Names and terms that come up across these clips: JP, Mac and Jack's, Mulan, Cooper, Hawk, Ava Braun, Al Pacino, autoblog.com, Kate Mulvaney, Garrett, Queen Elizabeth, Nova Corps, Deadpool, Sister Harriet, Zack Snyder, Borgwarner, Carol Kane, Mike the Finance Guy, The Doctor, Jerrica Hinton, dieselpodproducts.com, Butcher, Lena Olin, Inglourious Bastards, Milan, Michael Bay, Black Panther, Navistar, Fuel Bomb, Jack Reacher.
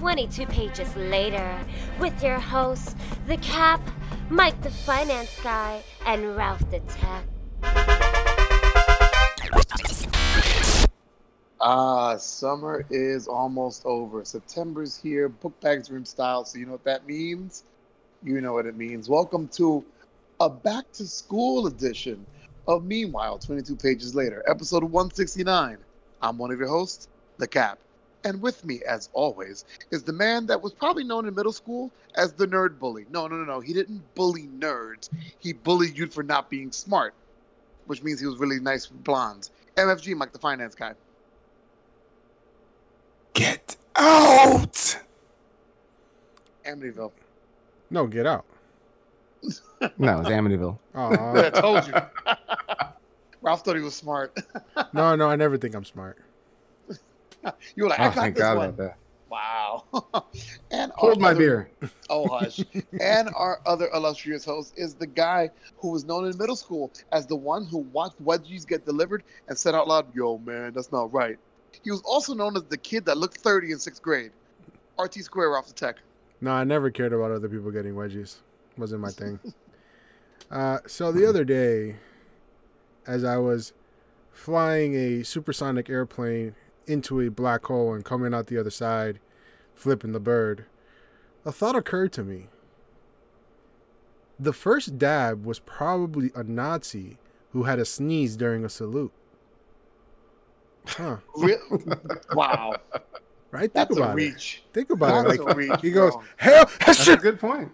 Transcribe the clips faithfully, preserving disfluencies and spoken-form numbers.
twenty-two pages later, with your hosts, The Cap, Mike the Finance Guy, and Ralph the Tech. Ah, uh, summer is almost over. September's here, book bags room style, so you know what that means? You know what it means. Welcome to a back-to-school edition of Meanwhile, twenty-two Pages Later, episode one sixty-nine. I'm one of your hosts, The Cap. And with me, as always, is the man that was probably known in middle school as the nerd bully. No, no, no, no. He didn't bully nerds. He bullied you for not being smart, which means he was really nice with blondes. M F G, Mike the Finance Guy. Get out! Amityville. No, get out. No, it was Amityville. I told you. Ralph thought he was smart. no, no, I never think I'm smart. You were like, oh, I got thank this God one. About that. Wow. and Hold other, my beer. oh, hush. And our other illustrious host is the guy who was known in middle school as the one who watched wedgies get delivered and said out loud, yo, man, that's not right. He was also known as the kid that looked thirty in sixth grade. R T Square off the tech. No, I never cared about other people getting wedgies. Wasn't my thing. uh, so the other day, as I was flying a supersonic airplane into a black hole and coming out the other side, flipping the bird, a thought occurred to me. The first dab was probably a Nazi who had a sneeze during a salute. Huh. Wow. Right? Think That's about a reach. It. Think about That's it. Like, a reach, he goes, hell, that's a good point.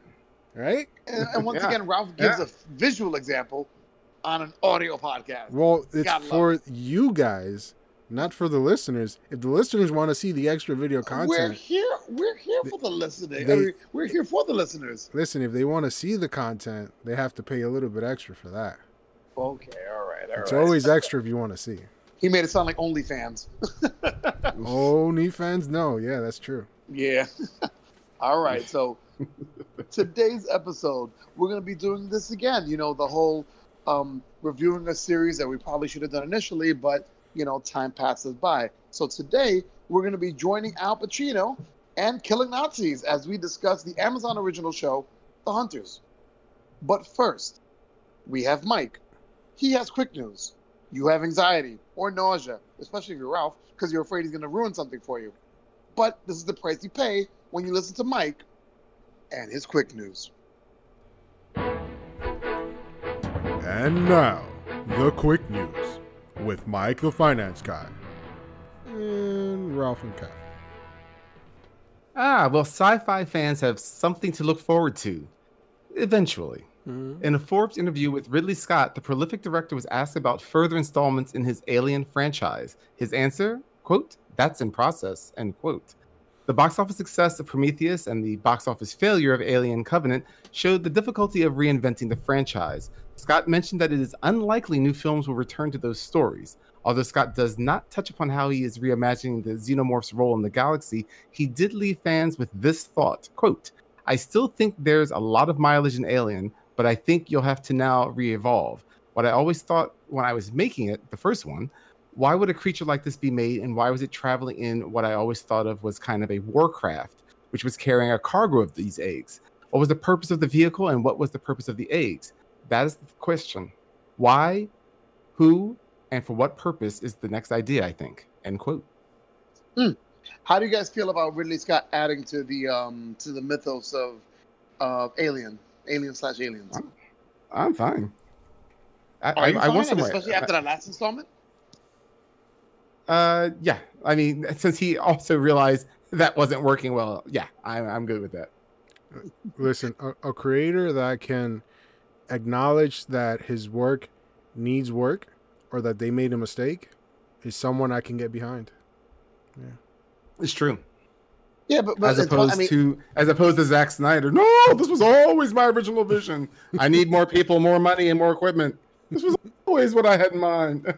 Right? And, and once yeah. again, Ralph gives yeah. a visual example on an audio podcast. Well, it's Gotta for love. You guys. Not for the listeners. If the listeners want to see the extra video content, we're here. We're here for the listeners. They, I mean, we're here for the listeners. Listen, if they want to see the content, they have to pay a little bit extra for that. Okay, all right. All it's right. always extra if you want to see. He made it sound like OnlyFans. OnlyFans? No, yeah, that's true. Yeah. All right. So today's episode, we're going to be doing this again. You know, the whole um, reviewing a series that we probably should have done initially, but. You know, time passes by. So today, we're going to be joining Al Pacino and Killing Nazis as we discuss the Amazon original show, The Hunters. But first, we have Mike. He has quick news. You have anxiety or nausea, especially if you're Ralph, because you're afraid he's going to ruin something for you. But this is the price you pay when you listen to Mike and his quick news. And now, the quick news. With Mike the Finance Guy and Ralph and Cap. Ah, well, sci-fi fans have something to look forward to, eventually. Mm-hmm. In a Forbes interview with Ridley Scott, the prolific director was asked about further installments in his Alien franchise. His answer, quote, that's in process, end quote. The box office success of Prometheus and the box office failure of Alien Covenant showed the difficulty of reinventing the franchise. Scott mentioned that it is unlikely new films will return to those stories. Although Scott does not touch upon how he is reimagining the Xenomorph's role in the galaxy, he did leave fans with this thought, quote, I still think there's a lot of mileage in Alien, but I think you'll have to now re-evolve. What I always thought when I was making it, the first one, why would a creature like this be made, and why was it traveling in what I always thought of was kind of a warcraft, which was carrying a cargo of these eggs? What was the purpose of the vehicle, and what was the purpose of the eggs? That is the question. Why, who, and for what purpose is the next idea, I think. End quote. Mm. How do you guys feel about Ridley Scott adding to the um, to the mythos of uh, Alien, Alien slash Aliens? I'm, I'm fine. I, Are I, you I fine, want somewhere. Especially after the last installment? Uh, yeah. I mean, since he also realized that wasn't working well, yeah, I'm, I'm good with that. Listen, a, a creator that can... acknowledge that his work needs work or that they made a mistake is someone I can get behind. Yeah, it's true. Yeah, but, but as opposed I mean, to as opposed to Zack Snyder, no, this was always my original vision. I need more people, more money, and more equipment. This was always what I had in mind.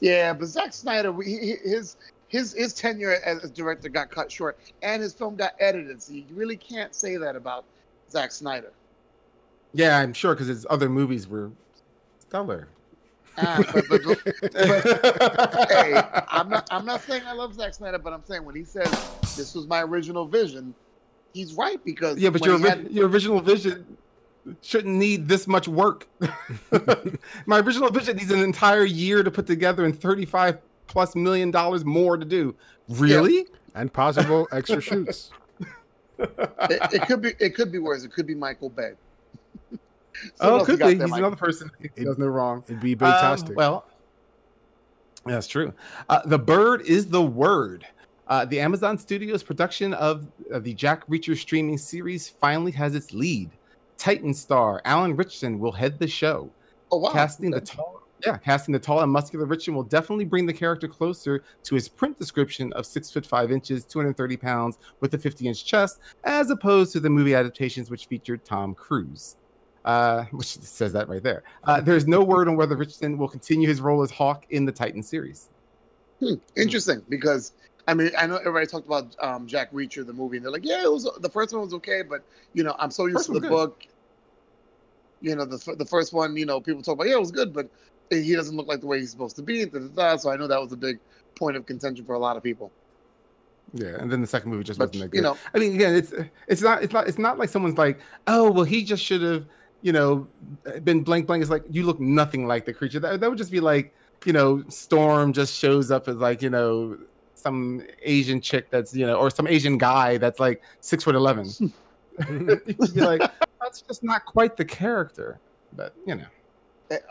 Yeah, but Zack Snyder, he, his his his tenure as director got cut short, and his film got edited. So you really can't say that about Zack Snyder. Yeah, I'm sure, because his other movies were stellar. Uh, but, but, but hey, I'm not. I'm not saying I love Zack Snyder, but I'm saying when he says this was my original vision, he's right because yeah. But your had, your original vision shouldn't need this much work. My original vision needs an entire year to put together and thirty-five plus million dollars more to do. Really? Yeah. And possible extra shoots. It, it could be. It could be worse. It could be Michael Bay. Oh, could be. He's Michael. Another person who does no wrong. It'd be fantastic. Um, well, that's true. Uh, the bird is the word. Uh, the Amazon Studios production of uh, the Jack Reacher streaming series finally has its lead. Titan star Alan Richardson will head the show. Oh wow! Casting the tall, yeah, casting the tall and muscular Richardson will definitely bring the character closer to his print description of six foot five inches, two hundred thirty pounds, with a fifty-inch chest, as opposed to the movie adaptations which featured Tom Cruise. Uh, which says that right there. Uh, there's no word on whether Richardson will continue his role as Hawk in the Titan series. Hmm, interesting, because I mean, I know everybody talked about um, Jack Reacher, the movie, and they're like, yeah, it was the first one was okay, but you know, I'm so used first to the good. book. You know, the the first one, you know, people talk about, yeah, it was good, but he doesn't look like the way he's supposed to be. Da, da, da, so I know that was a big point of contention for a lot of people. Yeah, and then the second movie just but, wasn't that good. You know, I mean, again, it's it's not it's not it's not like someone's like, oh, well, he just should have. You know, been blank blank. It's like you look nothing like the creature. That that would just be like, you know, Storm just shows up as like, you know, some Asian chick that's, you know, or some Asian guy that's like six foot eleven. You'd be like, that's just not quite the character. But you know,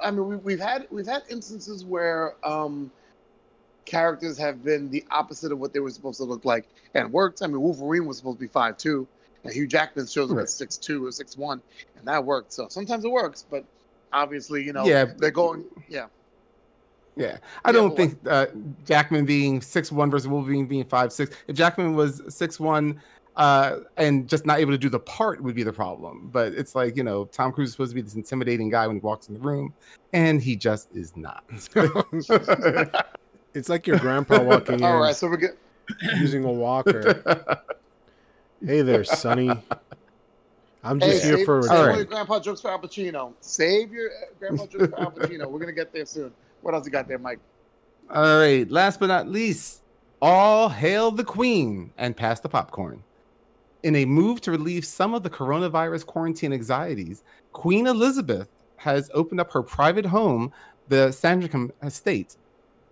I mean, we, we've had we've had instances where um, characters have been the opposite of what they were supposed to look like, and it worked. I mean, Wolverine was supposed to be five two. And Hugh Jackman shows up at six two or six one, and that worked. So sometimes it works, but obviously, you know, yeah, they're going, yeah. Yeah. I yeah, don't think uh, Jackman being six one versus Wolverine being five six. If Jackman was six one uh, and just not able to do the part would be the problem. But it's like, you know, Tom Cruise is supposed to be this intimidating guy when he walks in the room, and he just is not. It's like your grandpa walking in. All right, so we're good. Using a walker. Hey there, Sonny. I'm just hey, here save, for a save right. your grandpa jokes for Al Pacino. Save your grandpa jokes for Al Pacino. We're gonna get there soon. What else you got there, Mike? All right. Last but not least, all hail the Queen and pass the popcorn. In a move to relieve some of the coronavirus quarantine anxieties, Queen Elizabeth has opened up her private home, the Sandringham Estate,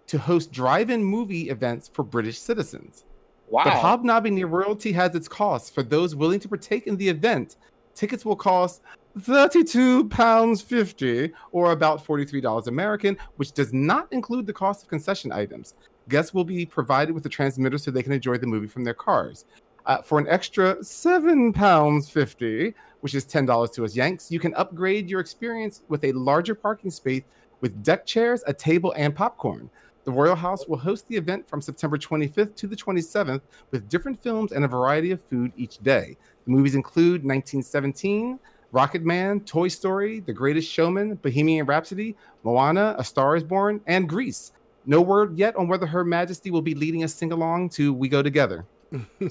to host drive-in movie events for British citizens. Wow. But hobnobbing near royalty has its costs. For those willing to partake in the event, tickets will cost thirty-two pounds fifty or about forty-three dollars American, which does not include the cost of concession items. Guests will be provided with a transmitter so they can enjoy the movie from their cars. Uh, for an extra seven pounds fifty, which is ten dollars to us Yanks, you can upgrade your experience with a larger parking space with deck chairs, a table, and popcorn. The Royal House will host the event from September twenty-fifth to the twenty-seventh with different films and a variety of food each day. The movies include nineteen seventeen, Rocket Man, Toy Story, The Greatest Showman, Bohemian Rhapsody, Moana, A Star is Born, and Grease. No word yet on whether Her Majesty will be leading a sing-along to We Go Together. Yeah, oh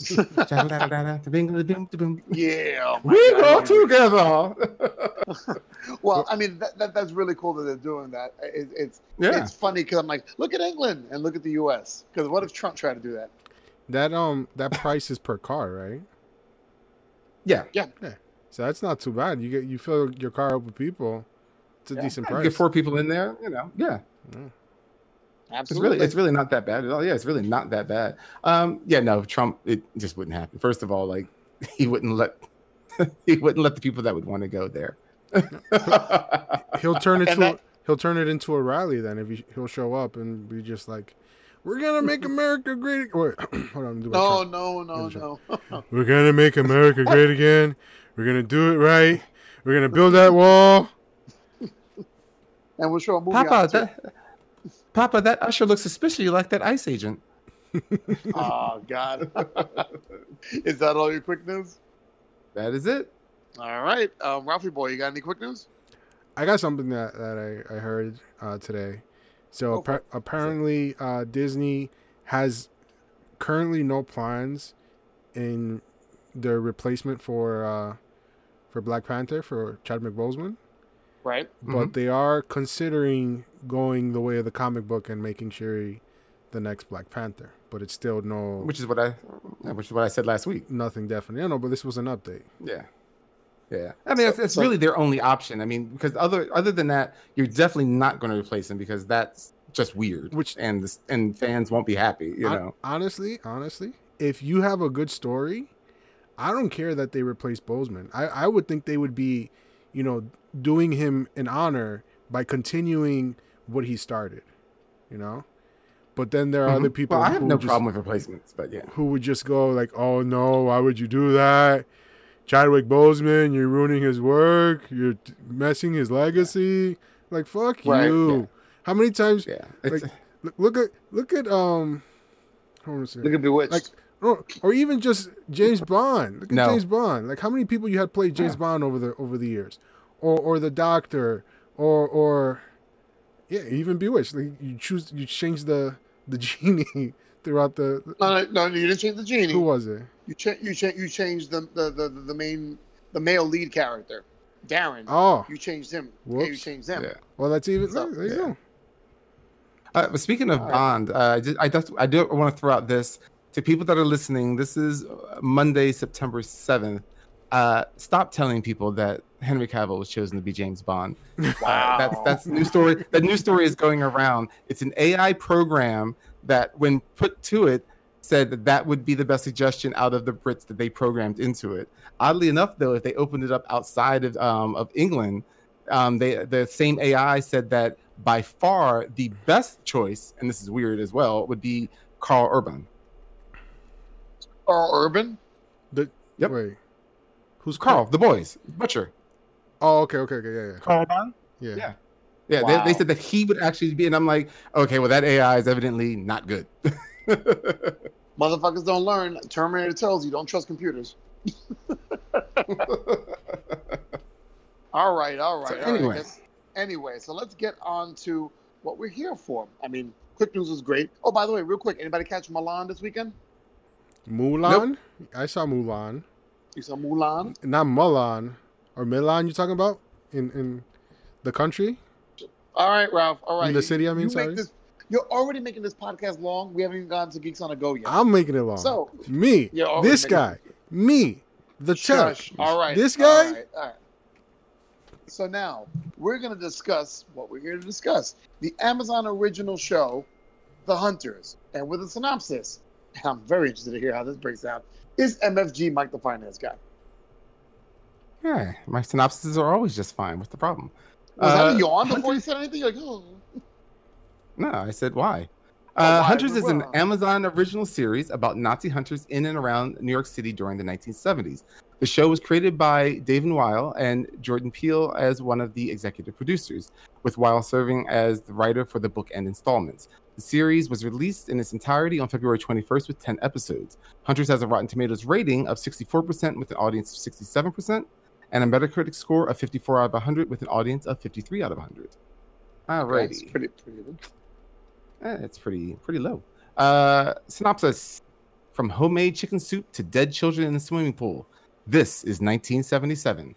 we God. Go together. Well, I mean that, that that's really cool that they're doing that. It, it's yeah. It's funny because I'm like, look at England and look at the U S Because what if Trump tried to do that? That um that price is per car, right? Yeah, yeah, yeah. So that's not too bad. You get you fill your car up with people. It's a yeah. decent yeah, price. You get four people in there, you know. Yeah. yeah. Absolutely. It's really, it's really not that bad at all. Yeah, it's really not that bad. Um, yeah, no, Trump, it just wouldn't happen. First of all, like he wouldn't let he wouldn't let the people that would want to go there. he'll turn it and to that, he'll turn it into a rally. Then if he, he'll show up and be just like, "We're gonna make America great." Wait, hold on. Do no, no, no, no, no. We're gonna make America great again. We're gonna do it right. We're gonna build that wall. And we'll show a movie. Papa, that. Papa, that usher looks suspiciously like that ICE agent. Oh, God. Is that all your quick news? That is it. All right. Um, Ralphie boy, you got any quick news? I got something that, that I, I heard uh, today. So oh, ap- apparently uh, Disney has currently no plans in their replacement for uh, for Black Panther, for Chadwick Boseman. right? But mm-hmm. they are considering going the way of the comic book and making Shuri the next Black Panther. But it's still no, which is what I, which is what I said last week. Nothing definite, you know. But this was an update. Yeah, yeah. I mean, so, it's, it's so, really their only option. I mean, because other other than that, you're definitely not going to replace him because that's just weird. Which and the, and fans won't be happy. You I, know, honestly, honestly, if you have a good story, I don't care that they replace Boseman. I, I would think they would be, you know, doing him an honor by continuing what he started, you know. But then there are mm-hmm. other people. Well, I have who no just, problem with replacements, but yeah, who would just go like, "Oh no, why would you do that, Chadwick Boseman? You're ruining his work. You're t- messing his legacy." Like, fuck right. you. Yeah. How many times? Yeah. Like, look, look at look at um, look at Bewitched, like, or, or even just James Bond. Look at no. James Bond. Like, how many people you had played James yeah. Bond over the over the years, or or the Doctor, or or yeah, even Bewitched. Like, you choose, you change the. The genie throughout the, the no, no, no, you didn't change the genie. Who was it? You cha- you cha- you changed the, the the the main the male lead character, Darren. Oh, you changed him. Whoops. Yeah, you changed them. Yeah. Well, that's even so, there. You yeah. go. Uh, but speaking of All Bond, right. uh, I just, I, just, I do want to throw out this to people that are listening. This is Monday, September seventh. Uh, stop telling people that Henry Cavill was chosen to be James Bond. Wow, uh, that's that's new story. That new story is going around. It's an A I program that, when put to it, said that that would be the best suggestion out of the Brits that they programmed into it. Oddly enough, though, if they opened it up outside of um, of England, um, they the same A I said that by far the best choice, and this is weird as well, would be Karl Urban. Karl Urban? The yep. Wait. Who's Carl? The boys, Butcher. Oh, okay, okay, okay, yeah, yeah. Carl Bond? Yeah, yeah, yeah. Wow. They, they said that he would actually be, and I'm like, okay, well, that A I is evidently not good. Motherfuckers don't learn. Terminator tells you don't trust computers. all right, all right. So all anyway, right. anyway, so let's get on to what we're here for. I mean, quick news was great. Oh, by the way, real quick, anybody catch Mulan this weekend? Mulan? Nope. I saw Mulan. You saw Mulan? Not Mulan. Or Milan you're talking about? In in the country? All right, Ralph. All right. In the city, I mean, you sorry. This, you're already making this podcast long. We haven't even gotten to Geeks on a Go yet. I'm making it long. So me, this guy, it. me, the Shush. Tech. All right. This guy? All right, all right. So now, we're going to discuss what we're here to discuss. The Amazon original show, The Hunters. And with a synopsis, I'm very interested to hear how this breaks out. Is M F G Mike the Finance Guy? Yeah, my synopses are always just fine. What's the problem? Was uh, that a yawn before you said anything? You're like, oh. No, I said why. Oh, uh, why? Hunters is an Amazon original series about Nazi hunters in and around New York City during the nineteen seventies. The show was created by David Weil and Jordan Peele as one of the executive producers, with Weil serving as the writer for the bookend installments. The series was released in its entirety on February twenty-first with ten episodes. Hunters has a Rotten Tomatoes rating of sixty-four percent with an audience of sixty-seven percent, and a Metacritic score of fifty-four out of one hundred with an audience of fifty-three out of one hundred. Alrighty. That's pretty, pretty good. Eh, that's pretty, pretty low. Uh, synopsis. From homemade chicken soup to dead children in a swimming pool, this is nineteen seventy-seven.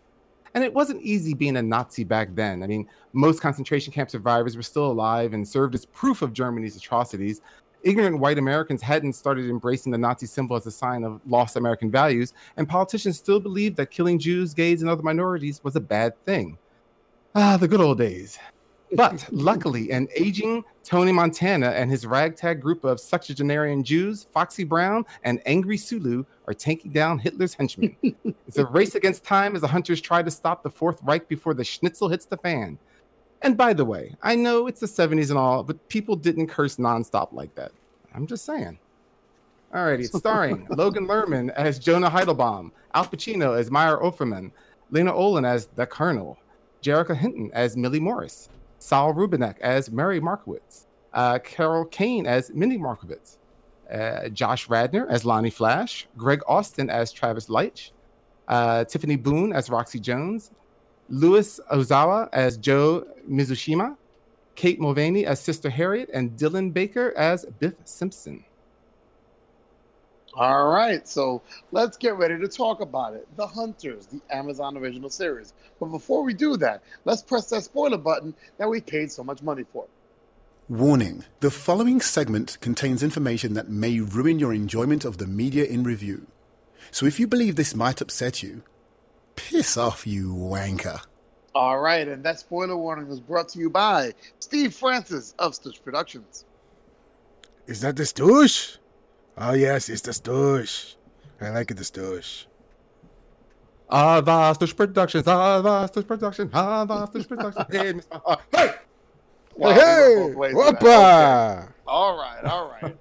And it wasn't easy being a Nazi back then. I mean, most concentration camp survivors were still alive and served as proof of Germany's atrocities. Ignorant white Americans hadn't started embracing the Nazi symbol as a sign of lost American values, and politicians still believed that killing Jews, gays, and other minorities was a bad thing. Ah, the good old days. But luckily, an aging Tony Montana and his ragtag group of sexagenarian Jews, Foxy Brown, and Angry Sulu are tanking down Hitler's henchmen. It's a race against time as the hunters try to stop the Fourth Reich before the schnitzel hits the fan. And by the way, I know it's the seventies and all, but people didn't curse nonstop like that. I'm just saying. All right, it's starring Logan Lerman as Jonah Heidelbaum, Al Pacino as Meyer Offerman, Lena Olin as the Colonel, Jerrica Hinton as Millie Morris, Saul Rubinek as Mary Markowitz, uh, Carol Kane as Minnie Markowitz, uh, Josh Radnor as Lonnie Flash, Greg Austin as Travis Leich, uh, Tiffany Boone as Roxy Jones, Louis Ozawa as Joe Mizushima, Kate Mulvaney as Sister Harriet, and Dylan Baker as Biff Simpson. All right, so let's get ready to talk about it. The Hunters, the Amazon original series. But before we do that, let's press that spoiler button that we paid so much money for. Warning, the following segment contains information that may ruin your enjoyment of the media in review. So if you believe this might upset you, piss off, you wanker. All right, and that spoiler warning was brought to you by Steve Francis of Stoosh Productions. Is that the Stoosh? Oh, yes, it's the Stoosh. I like it, the Stoosh. Ava Stoosh Productions, Ava Stoosh Productions, Ava Stoosh Productions. Hey, Mister Hart. Hey! Wow, hey! We Whoppa! Okay. All right, all right.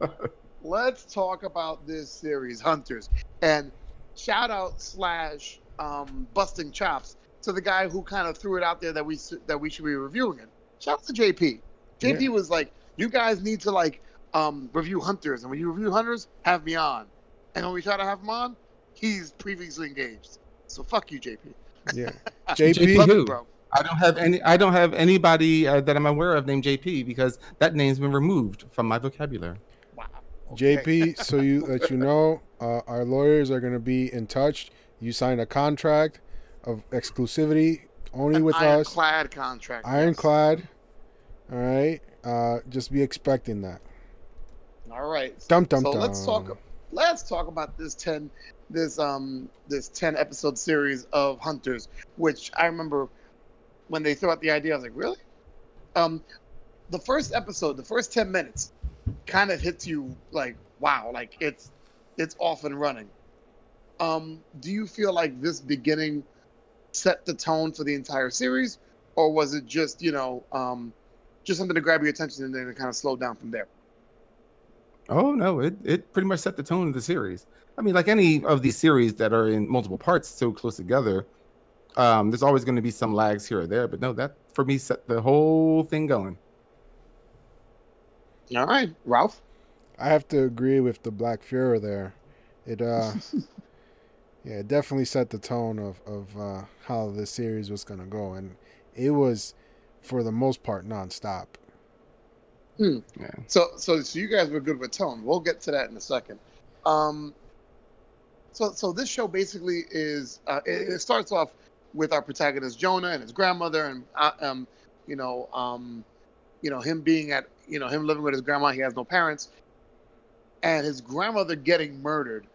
Let's talk about this series, Hunters. And shout out slash um, busting chops to the guy who kind of threw it out there that we that we should be reviewing it. Shout out to J P. J P yeah. was like, you guys need to, like, Um, review Hunters, and when you review Hunters, have me on. And when we try to have him on, he's previously engaged. So fuck you, J P. Yeah, J P who? Bro. I don't have any. I don't have anybody uh, that I'm aware of named J P because that name's been removed from my vocabulary. Wow. Okay. J P, so you let you know, uh, our lawyers are going to be in touch. You signed a contract of exclusivity only An with ironclad us. Ironclad contract. Ironclad. All right. Uh, just be expecting that. All right. Dum, dum, so dum. let's talk. Let's talk about this ten, this um, this ten episode series of Hunters, which I remember when they threw out the idea, I was like, really? Um, the first episode, the first ten minutes, kind of hits you like, wow, like it's it's off and running. Um, do you feel like this beginning set the tone for the entire series, or was it just you know um, just something to grab your attention and then it kind of slowed down from there? Oh, no, it, it pretty much set the tone of the series. I mean, like any of these series that are in multiple parts so close together, um, there's always going to be some lags here or there. But no, that, for me, set the whole thing going. All right, Ralph? I have to agree with the Black Fuhrer there. It uh, yeah, it definitely set the tone of, of uh, how the series was going to go. And it was, for the most part, nonstop. Hmm. Yeah. So, so, so you guys were good with tone. We'll get to that in a second. Um, so, so this show basically is uh, it, it starts off with our protagonist Jonah and his grandmother, and uh, um, you know, um, you know, him being at, you know, him living with his grandma. He has no parents, and his grandmother getting murdered.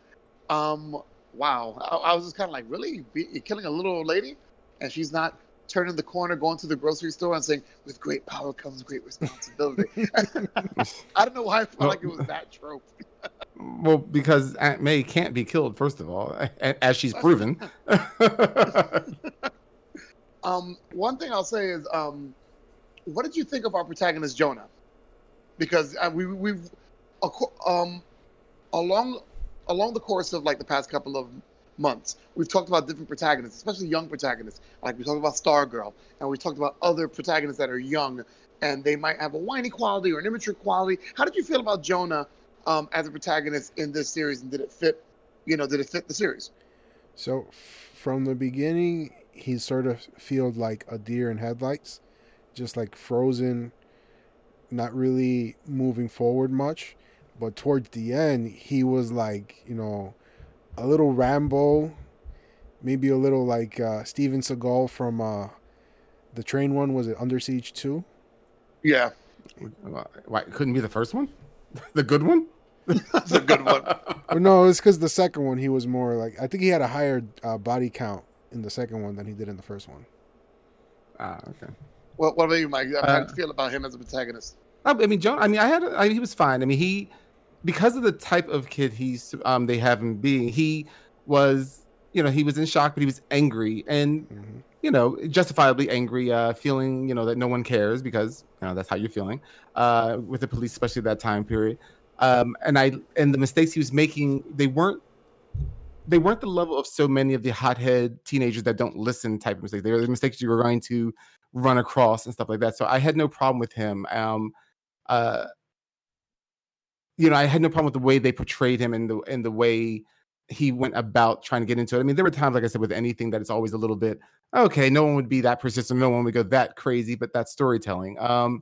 Um, wow, I, I was just kind of like, really, you're killing a little old lady, and she's not. Turning the corner, going to the grocery store and saying, with great power comes great responsibility. I don't know why I felt well, like it was that trope. Well, because Aunt May can't be killed, first of all, as she's proven. um, one thing I'll say is, um, what did you think of our protagonist, Jonah? Because uh, we, we've, um, along along the course of like the past couple of months, we've talked about different protagonists, especially young protagonists. Like we talked about Stargirl, and we talked about other protagonists that are young, and they might have a whiny quality or an immature quality. How did you feel about Jonah um, as a protagonist in this series, and did it fit? You know, did it fit the series? So, from the beginning, he sort of felt like a deer in headlights, just like frozen, not really moving forward much. But towards the end, he was like, you know. A little Rambo, maybe a little like uh, Steven Seagal from uh, the train one. Was it Under Siege two? Yeah. Why couldn't be the first one? The good one? The good one. Well, no, it's because the second one he was more like. I think he had a higher uh, body count in the second one than he did in the first one. Ah, okay. Well, what about you, Mike? How uh, do you feel about him as a protagonist? I mean, John. I mean, I had. A, I mean, he was fine. I mean, he. Because of the type of kid he's, um, they have him being, he was, you know, he was in shock, but he was angry and, mm-hmm. you know, justifiably angry, uh, feeling, you know, that no one cares because, you know, that's how you're feeling uh, with the police, especially that time period. Um, and I, and the mistakes he was making, they weren't, they weren't the level of so many of the hothead teenagers that don't listen type of mistakes. They were the mistakes you were going to run across and stuff like that. So I had no problem with him. Um, uh, You know, I had no problem with the way they portrayed him and the and the way he went about trying to get into it. I mean, there were times, like I said, with anything that it's always a little bit, okay, no one would be that persistent. No one would go that crazy, but that's storytelling. Um,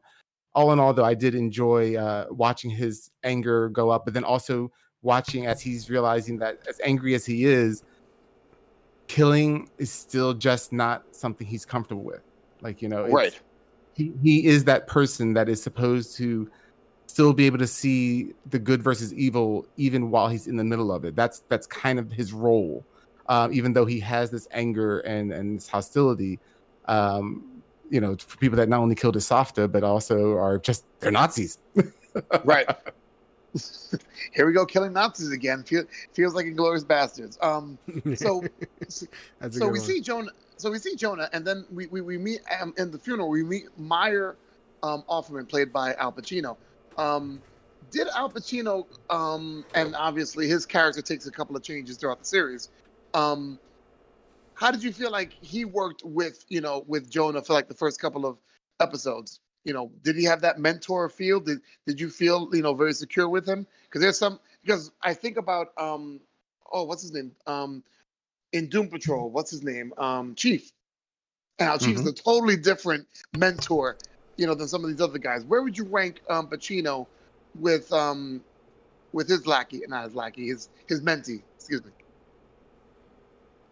all in all, though, I did enjoy uh, watching his anger go up, but then also watching as he's realizing that as angry as he is, killing is still just not something he's comfortable with. Like, you know, right. He, he is that person that is supposed to still be able to see the good versus evil, even while he's in the middle of it. That's that's kind of his role, um, even though he has this anger and, and this hostility. Um, you know, for people that not only killed Isofta, but also are just, they're Nazis. Right. Here we go, killing Nazis again. Feel, feels like Inglourious Bastards. Um, so, so we one. see Jonah. So we see Jonah, and then we we, we meet um, in the funeral. We meet Meyer um, Offerman, played by Al Pacino. Um, did Al Pacino, um, and obviously his character takes a couple of changes throughout the series. Um, how did you feel like he worked with, you know, with Jonah for like the first couple of episodes? You know, did he have that mentor feel? Did did you feel, you know, very secure with him? Because there's some, because I think about, um, oh, what's his name? Um, in Doom Patrol, what's his name? Um, Chief. And how Chief's mm-hmm. a totally different mentor, you know, than some of these other guys. Where would you rank um, Pacino with um, with his lackey, not his lackey, his his mentee? Excuse me.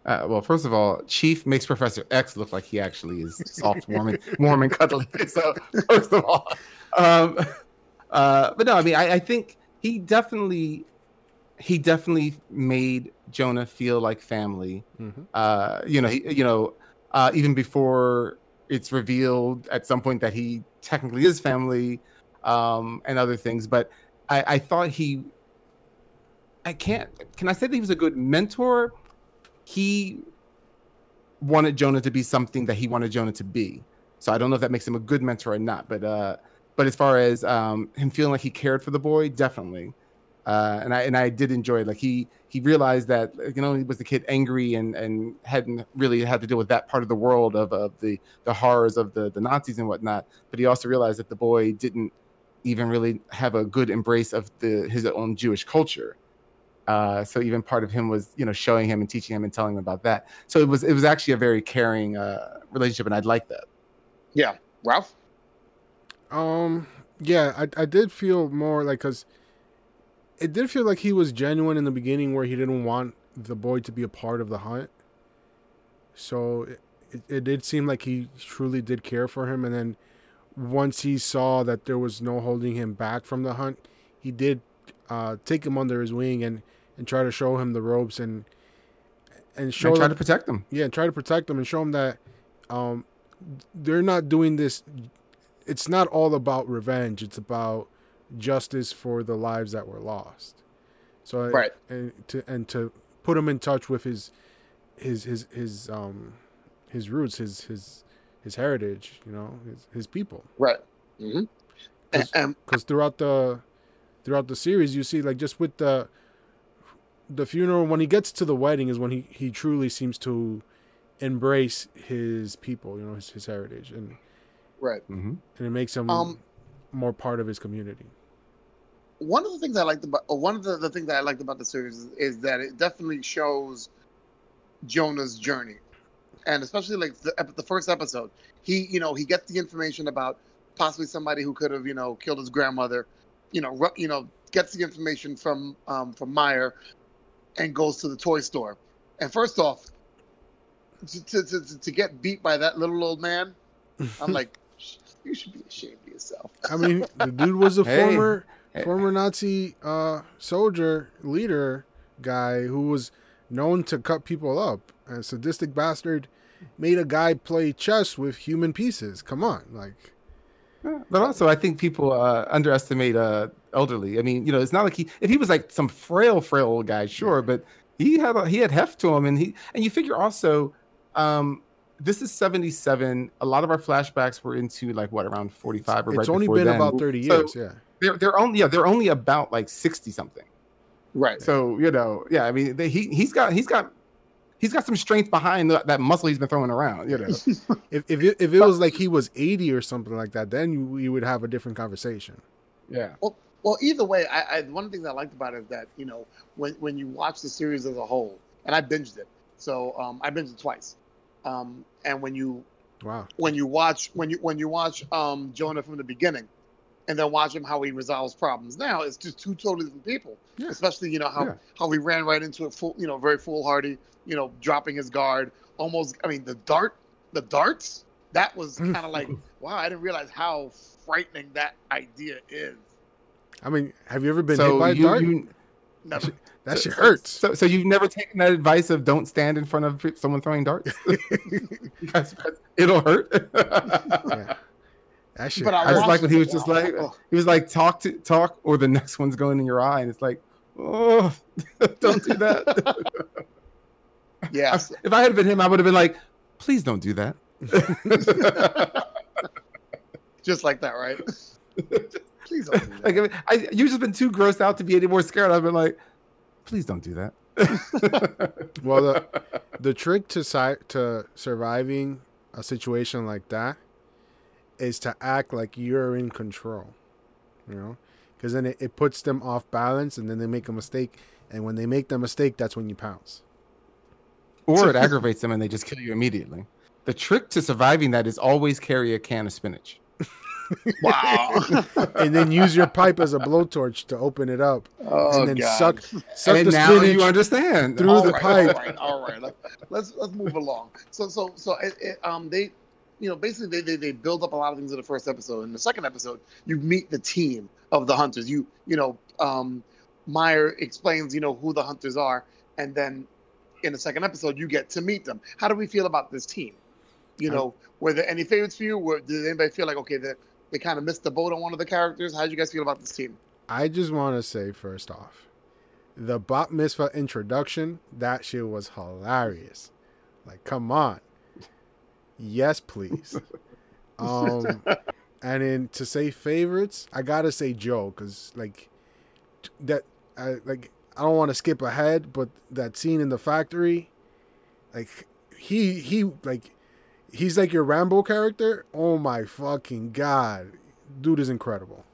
Uh, well, first of all, Chief makes Professor X look like he actually is soft, warm, and, warm and cuddly. So, first of all, um, uh, but no, I mean, I, I think he definitely, he definitely made Jonah feel like family. Mm-hmm. Uh, you know, he, you know, uh, even before it's revealed at some point that he technically is family, um, and other things. But I, I thought he, I can't, can I say that he was a good mentor? He wanted Jonah to be something that he wanted Jonah to be. So I don't know if that makes him a good mentor or not. But uh, but as far as um, him feeling like he cared for the boy, definitely. Uh, and I and I did enjoy it. Like he he realized that, you know, he was the kid angry and, and hadn't really had to deal with that part of the world of, of the, the horrors of the, the Nazis and whatnot. But he also realized that the boy didn't even really have a good embrace of the his own Jewish culture. Uh, so even part of him was, you know, showing him and teaching him and telling him about that. So it was it was actually a very caring uh, relationship, and I'd like that. Yeah, Ralph. Um, yeah, I I did feel more like, because it did feel like he was genuine in the beginning, where he didn't want the boy to be a part of the hunt. So it it, it did seem like he truly did care for him, and then once he saw that there was no holding him back from the hunt, he did. Uh, take him under his wing and, and try to show him the ropes and and show and try him, to protect him. Yeah, and try to protect him and show him that um, they're not doing this. It's not all about revenge. It's about justice for the lives that were lost. So right. and, and to and to put him in touch with his his his his um his roots, his his his heritage. You know, his his people. Right. Mm-hmm. Because um, throughout the Throughout the series, you see, like, just with the the funeral, when he gets to the wedding is when he, he truly seems to embrace his people, you know, his, his heritage. And, right. Mm-hmm. And it makes him um, more part of his community. One of the things I liked about one of the, the things that I liked about the series is, is that it definitely shows Jonah's journey, and especially like the, the first episode, he you know he gets the information about possibly somebody who could have you know killed his grandmother. You know, you know, gets the information from um, from Meyer, and goes to the toy store. And first off, to to, to, to get beat by that little old man, I'm like, you should be ashamed of yourself. I mean, the dude was a hey. former hey. former Nazi uh, soldier leader guy who was known to cut people up. And a sadistic bastard made a guy play chess with human pieces. Come on, like. But also, I think people uh, underestimate uh, elderly. I mean, you know, it's not like he if he was like some frail, frail old guy, sure, yeah. But he had a, he had heft to him, and he and you figure also, um, this is seventy-seven. A lot of our flashbacks were into like what around forty-five or it's right only before been then. About thirty years. So yeah, they're they're only yeah they're only about like sixty something, right? So you know, yeah, I mean, they, he he's got he's got. He's got some strength behind that muscle he's been throwing around, you know. if if it, if it was like he was eighty or something like that, then you, you would have a different conversation. Yeah. Well, well either way, I, I one of the things I liked about it is that, you know, when, when you watch the series as a whole, and I binged it, so um, I binged it twice, um, and when you, wow, when you watch when you when you watch um, Jonah from the beginning, and then watch him how he resolves problems now. It's just two totally different people. Yeah. Especially, you know, how, yeah. how he ran right into it, full, you know, very foolhardy, you know, dropping his guard. Almost, I mean, the dart, the darts, that was kind of like, wow, I didn't realize how frightening that idea is. I mean, have you ever been so hit by a you, dart? You, never. That shit so, hurts. So, so you've never taken that advice of don't stand in front of someone throwing darts? It'll hurt. Yeah. That shit. But I, I just like when he was just wow. like, he was like, talk to talk, or the next one's going in your eye, and it's like, oh, don't do that. Yeah. I, if I had been him, I would have been like, please don't do that. Just like that, right? Please don't do that. Like, I mean, I, you've just been too grossed out to be any more scared. I've been like, please don't do that. Well, the, the trick to si- to surviving a situation like that is to act like you're in control, you know, because then it, it puts them off balance, and then they make a mistake, and when they make the mistake, that's when you pounce. Or it aggravates them, and they just kill you immediately. The trick to surviving that is always carry a can of spinach. Wow. And then use your pipe as a blowtorch to open it up. Oh, and then God. suck suck and the now spinach you understand through all the right, pipe. All right, all right. Let, let's let's move along. So so so it, it, um they you know basically they, they they build up a lot of things in the first episode. In the second episode, you meet the team of the Hunters. You you know um Meyer explains, you know, who the Hunters are, and then in the second episode you get to meet them. How do we feel about this team? You know, I, were there any favorites for you? Were, did anybody feel like, okay, that they kind of missed the boat on one of the characters? How did you guys feel about this team? I just want to say, first off, the Bat Mitzvah introduction, that shit was hilarious. Like, come on. Yes, please. um, and then to say favorites, I got to say Joe, because, like, that, I, like, I don't want to skip ahead, but that scene in the factory, like, he, he, like, he's like your Rambo character. Oh my fucking God. Dude is incredible.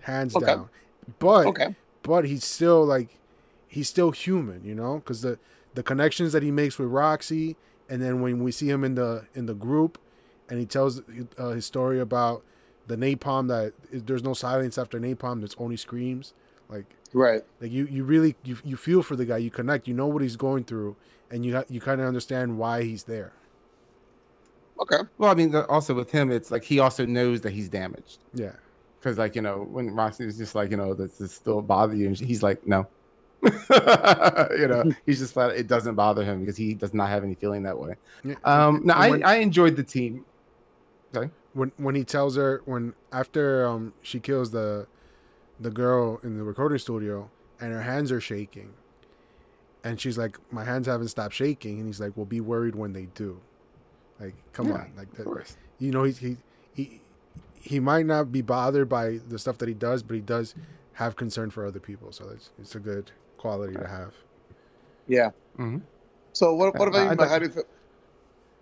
Hands okay. down. But okay. but he's still like he's still human, you know? Cuz the, the connections that he makes with Roxy, and then when we see him in the in the group and he tells uh, his story about the napalm, that there's no silence after napalm, there's only screams. Like right. Like you, you really you, you feel for the guy, you connect, you know what he's going through, and you you kind of understand why he's there. Okay. Well, I mean, also with him, it's like he also knows that he's damaged. Yeah. Because, like, you know, when Roxy was just like, you know, this is still bother you, and he's like, no. You know, he's just flat. It doesn't bother him because he does not have any feeling that way. Yeah. Um, no, I, I enjoyed the team. Sorry? When when he tells her when after um she kills the the girl in the recording studio and her hands are shaking, and she's like, my hands haven't stopped shaking, and he's like, well, be worried when they do. Like, come yeah, on, like that. You know, he, he he he might not be bothered by the stuff that he does, but he does have concern for other people. So it's it's a good quality to have. Yeah. Mm-hmm. So what what about you? Like, how do you feel?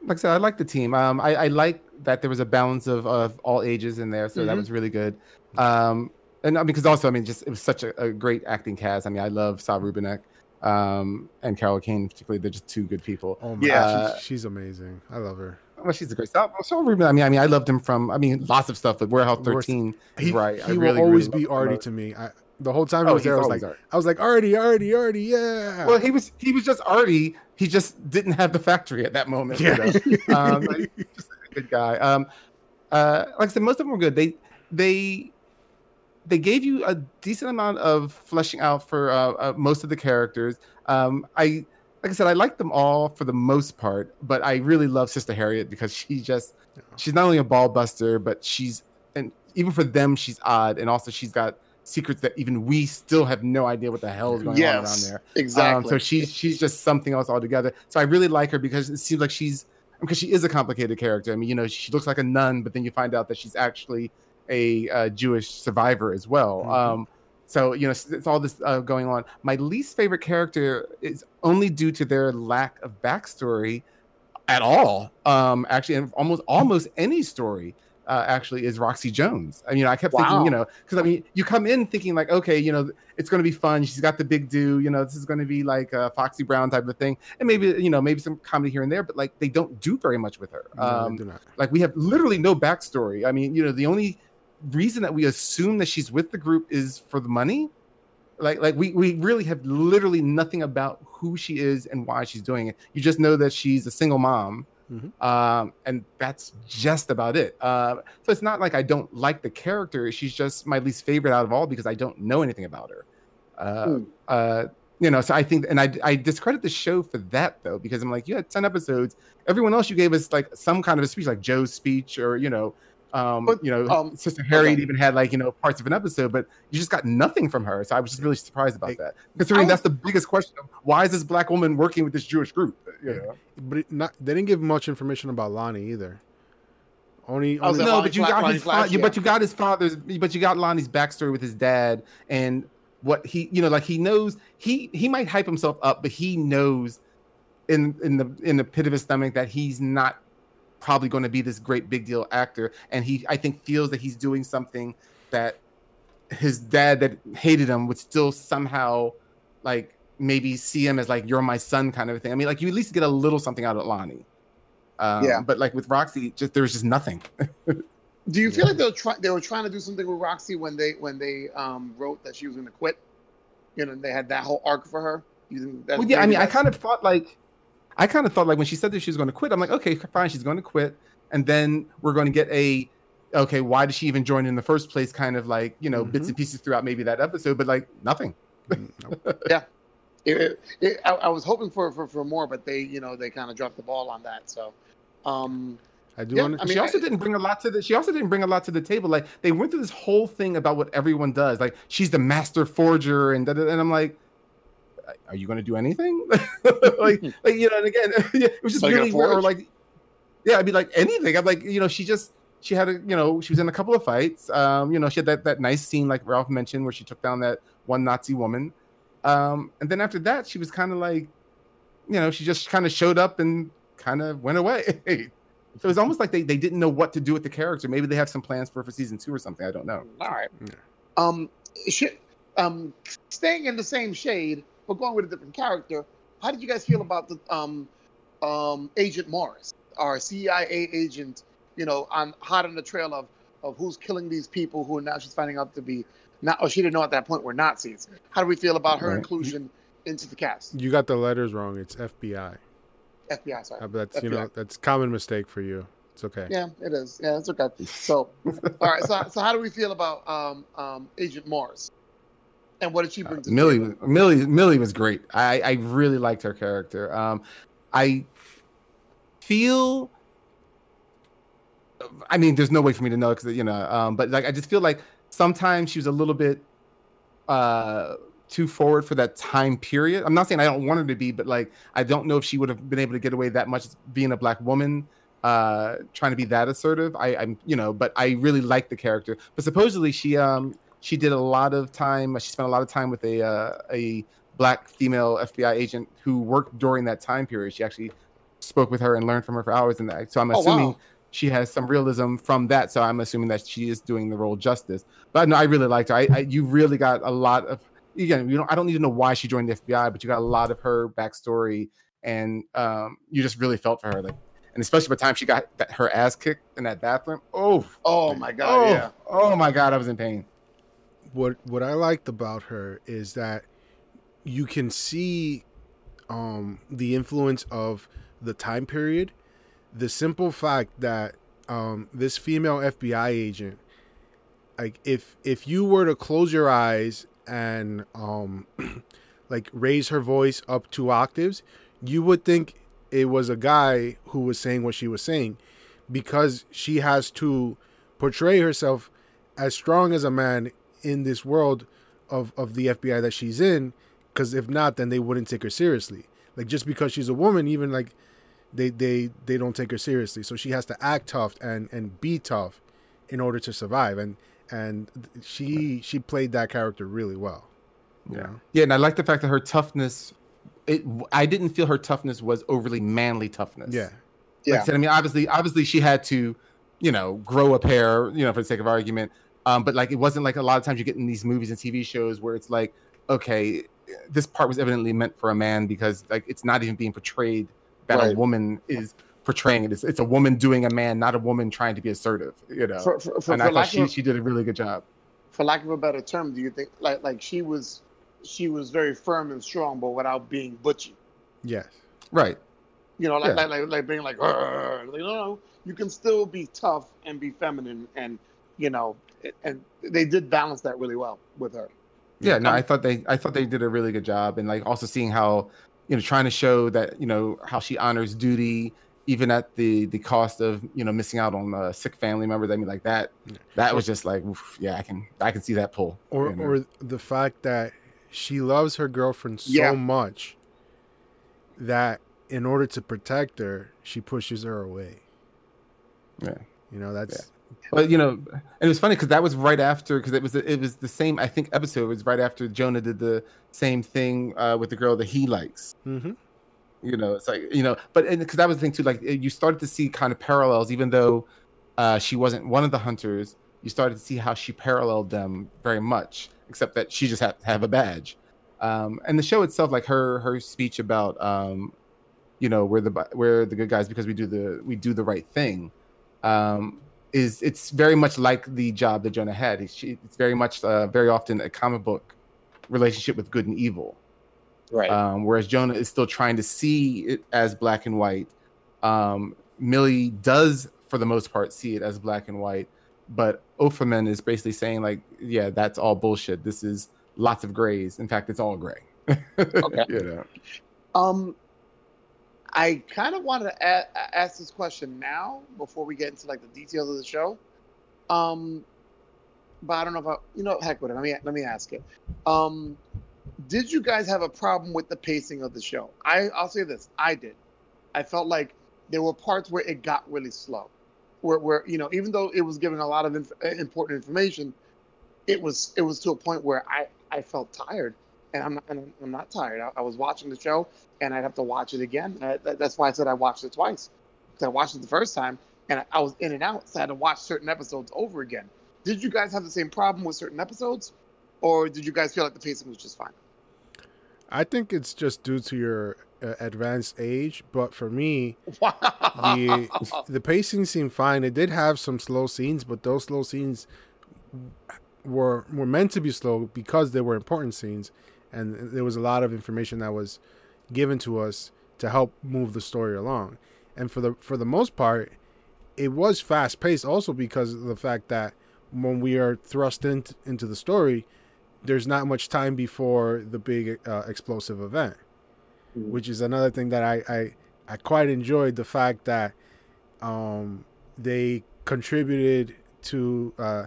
Like I said, I like the team. Um, I, I like that there was a balance of, of all ages in there, so mm-hmm. that was really good. Um, and because also, I mean, just it was such a, a great acting cast. I mean, I love Saw Rubinek. Um, and Carol Kane, particularly, they're just two good people. Oh my yeah, uh, she's, she's amazing. I love her. Well, she's a great stuff. So I mean, I mean, I loved him from. I mean, lots of stuff. But Warehouse thirteen, he, right? He I will really, always really be Artie to me. I, the whole time oh, I was there, I was like, Artie. I was like Artie, Artie, Artie, yeah. Well, he was, he was just Artie. He just didn't have the factory at that moment. Yeah, you know? um, like, just a good guy. Um, uh, like I said, most of them were good. They, they. They gave you a decent amount of fleshing out for uh, uh, most of the characters. Um, I, like I said, I like them all for the most part, but I really love Sister Harriet because she just, she's not only a ball buster, but she's, and even for them, she's odd. And also she's got secrets that even we still have no idea what the hell is going yes, on around there. Exactly. Um, so she's, she's just something else altogether. So I really like her because it seems like she's, because she is a complicated character. I mean, you know, she looks like a nun, but then you find out that she's actually a uh, Jewish survivor as well. Mm-hmm. Um, so, you know, it's all this uh, going on. My least favorite character is only due to their lack of backstory at all. Um, actually, and almost almost any story uh, actually is Roxy Jones. I mean, you know, I kept wow. thinking, you know, because I mean, you come in thinking like, okay, you know, it's going to be fun. She's got the big do, you know, this is going to be like a Foxy Brown type of thing. And maybe, you know, maybe some comedy here and there, but like they don't do very much with her. Um, no, they do not. Like we have literally no backstory. I mean, you know, the only reason that we assume that she's with the group is for the money. Like, like we, we really have literally nothing about who she is and why she's doing it. You just know that she's a single mom. Mm-hmm. Um, and that's just about it. Uh, so it's not like I don't like the character. She's just my least favorite out of all because I don't know anything about her. Uh, mm. uh, you know, so I think, and I, I discredit the show for that though, because I'm like, you had ten episodes. Everyone else, you gave us like some kind of a speech, like Joe's speech, or, you know, um, but, you know, um, Sister Harriet okay. even had like, you know, parts of an episode, but you just got nothing from her. So I was just really surprised about that. Considering I, that's the biggest question of why is this black woman working with this Jewish group? You know? But it not, they didn't give much information about Lonnie either. Only, only no, Lonnie but you Flash, got his Flash, fa- yeah. but you got his father's, but you got Lonnie's backstory with his dad and what he, you know, like he knows he he might hype himself up, but he knows in in the in the pit of his stomach that he's not probably going to be this great big deal actor, and he I think feels that he's doing something that his dad that hated him would still somehow like maybe see him as like you're my son kind of thing. I mean, like you at least get a little something out of Lonnie, um, yeah. But like with Roxy, just there was just nothing. Do you feel yeah. like they were trying they were trying to do something with Roxy when they when they um, wrote that she was going to quit? You know, they had that whole arc for her. You think that's well, yeah, I mean, I kind of thought like. I kind of thought like when she said that she was going to quit, I'm like, okay, fine, she's going to quit. And then we're going to get a, okay, why did she even join in the first place? Kind of like, you know, mm-hmm. bits and pieces throughout maybe that episode, but like nothing. yeah. It, it, it, I, I was hoping for, for, for more, but they, you know, they kind of dropped the ball on that. So, um, I do. Yeah, want to, I mean, she also I, didn't bring a lot to the. She also didn't bring a lot to the table. Like they went through this whole thing about what everyone does. Like she's the master forger, and and I'm like, are you going to do anything? like, like, you know, and again, it was just like really weird. Or like, yeah, I'd be like anything. I'm like, you know, she just, she had a, you know, she was in a couple of fights. Um, you know, she had that, that nice scene, like Ralph mentioned, where she took down that one Nazi woman. Um, and then after that, she was kind of like, you know, she just kind of showed up and kind of went away. So it was almost like they, they didn't know what to do with the character. Maybe they have some plans for, for season two or something. I don't know. All right. Yeah. Um, shit. Um, staying in the same shade, but going with a different character, how did you guys feel about the um, um, Agent Morris, our C I A agent, you know, on hot on the trail of, of who's killing these people who now she's finding out to be, not, oh, she didn't know at that point were Nazis. How do we feel about her right. inclusion into the cast? You got the letters wrong. It's F B I. F B I, sorry. Uh, but that's, F B I. You know, that's a common mistake for you. It's okay. Yeah, it is. Yeah, it's okay. So, all right. So, so how do we feel about um, um, Agent Morris? And what did she bring to uh, Millie? Was, Millie, Millie was great. I, I really liked her character. Um, I feel. I mean, there's no way for me to know because you know. Um, but like, I just feel like sometimes she was a little bit uh, too forward for that time period. I'm not saying I don't want her to be, but like, I don't know if she would have been able to get away that much being a black woman, uh, trying to be that assertive. I, I'm, you know, but I really liked the character. But supposedly she. Um, She did a lot of time. She spent a lot of time with a uh, a black female F B I agent who worked during that time period. She actually spoke with her and learned from her for hours. And that, so I'm assuming oh, wow. she has some realism from that. So I'm assuming that she is doing the role justice. But no, I really liked her. I, I you really got a lot of again. You know, I don't need to know why she joined the F B I, but you got a lot of her backstory, and um, you just really felt for her. Like, and especially by the time she got that, her ass kicked in that bathroom. Oh, oh my god! Oh, yeah. Oh my god! I was in pain. What what I liked about her is that you can see um, the influence of the time period. The simple fact that um, this female F B I agent, like if if you were to close your eyes and um, like raise her voice up two octaves, you would think it was a guy who was saying what she was saying, because she has to portray herself as strong as a man in this world of, of the F B I that she's in, because if not, then they wouldn't take her seriously. Like, just because she's a woman, even like they they, they don't take her seriously. So she has to act tough and, and be tough in order to survive. And and she she played that character really well. Yeah. Know? Yeah, and I like the fact that her toughness, it I didn't feel her toughness was overly manly toughness. Yeah. Yeah. Like I said, I mean, obviously, obviously she had to, you know, grow a pair, you know, for the sake of argument. Um, but like it wasn't like a lot of times you get in these movies and T V shows where it's like, okay, this part was evidently meant for a man because like it's not even being portrayed that right. a woman is portraying it. It's, it's a woman doing a man, not a woman trying to be assertive, you know. For, for, for, and I thought she, of, she did a really good job. For lack of a better term, do you think like like she was she was very firm and strong, but without being butchy? Yes, right. You know, like yeah. like, like like being like, like no, no, you can still be tough and be feminine, and you know, and they did balance that really well with her. Yeah, no, I thought they I thought they did a really good job, and like also seeing how, you know, trying to show that, you know, how she honors duty even at the the cost of, you know, missing out on uh, sick family members. I mean, like that that was just like, oof, yeah, I can I can see that pull. Or you know? Or the fact that she loves her girlfriend so yeah. much that in order to protect her, she pushes her away. Yeah, you know, that's. Yeah. But you know, and it was funny because that was right after, because it was it was the same, I think, episode. It was right after Jonah did the same thing uh, with the girl that he likes. Mm-hmm. You know, it's like, you know, but because that was the thing too. Like you started to see kind of parallels, even though uh, she wasn't one of the hunters. You started to see how she paralleled them very much, except that she just had to have a badge. Um, and the show itself, like her her speech about, um, you know, we're the we're the good guys because we do the we do the right thing. Um, Is it's very much like the job that Jonah had. It's, it's very much, uh, very often a comic book relationship with good and evil, right? Um, whereas Jonah is still trying to see it as black and white. Um, Millie does, for the most part, see it as black and white, but Offerman is basically saying like, "Yeah, that's all bullshit. This is lots of grays. In fact, it's all gray." Okay. You know? Um. I kind of wanted to a- ask this question now before we get into like the details of the show, um, but I don't know if I, you know, heck with it. Let me let me ask it. Um, did you guys have a problem with the pacing of the show? I I'll say this, I did. I felt like there were parts where it got really slow, where where you know, even though it was giving a lot of inf- important information, it was it was to a point where I, I felt tired. And I'm not, and I'm not tired. I, I was watching the show, and I'd have to watch it again. I, that, that's why I said I watched it twice. Because I watched it the first time, and I, I was in and out, so I had to watch certain episodes over again. Did you guys have the same problem with certain episodes? Or did you guys feel like the pacing was just fine? I think it's just due to your uh, advanced age. But for me, wow. the, the pacing seemed fine. It did have some slow scenes, but those slow scenes were were meant to be slow because they were important scenes. And there was a lot of information that was given to us to help move the story along. And for the for the most part, it was fast-paced also because of the fact that when we are thrust in t- into the story, there's not much time before the big uh, explosive event, mm-hmm. which is another thing that I, I, I quite enjoyed, the fact that um, they contributed to... Uh,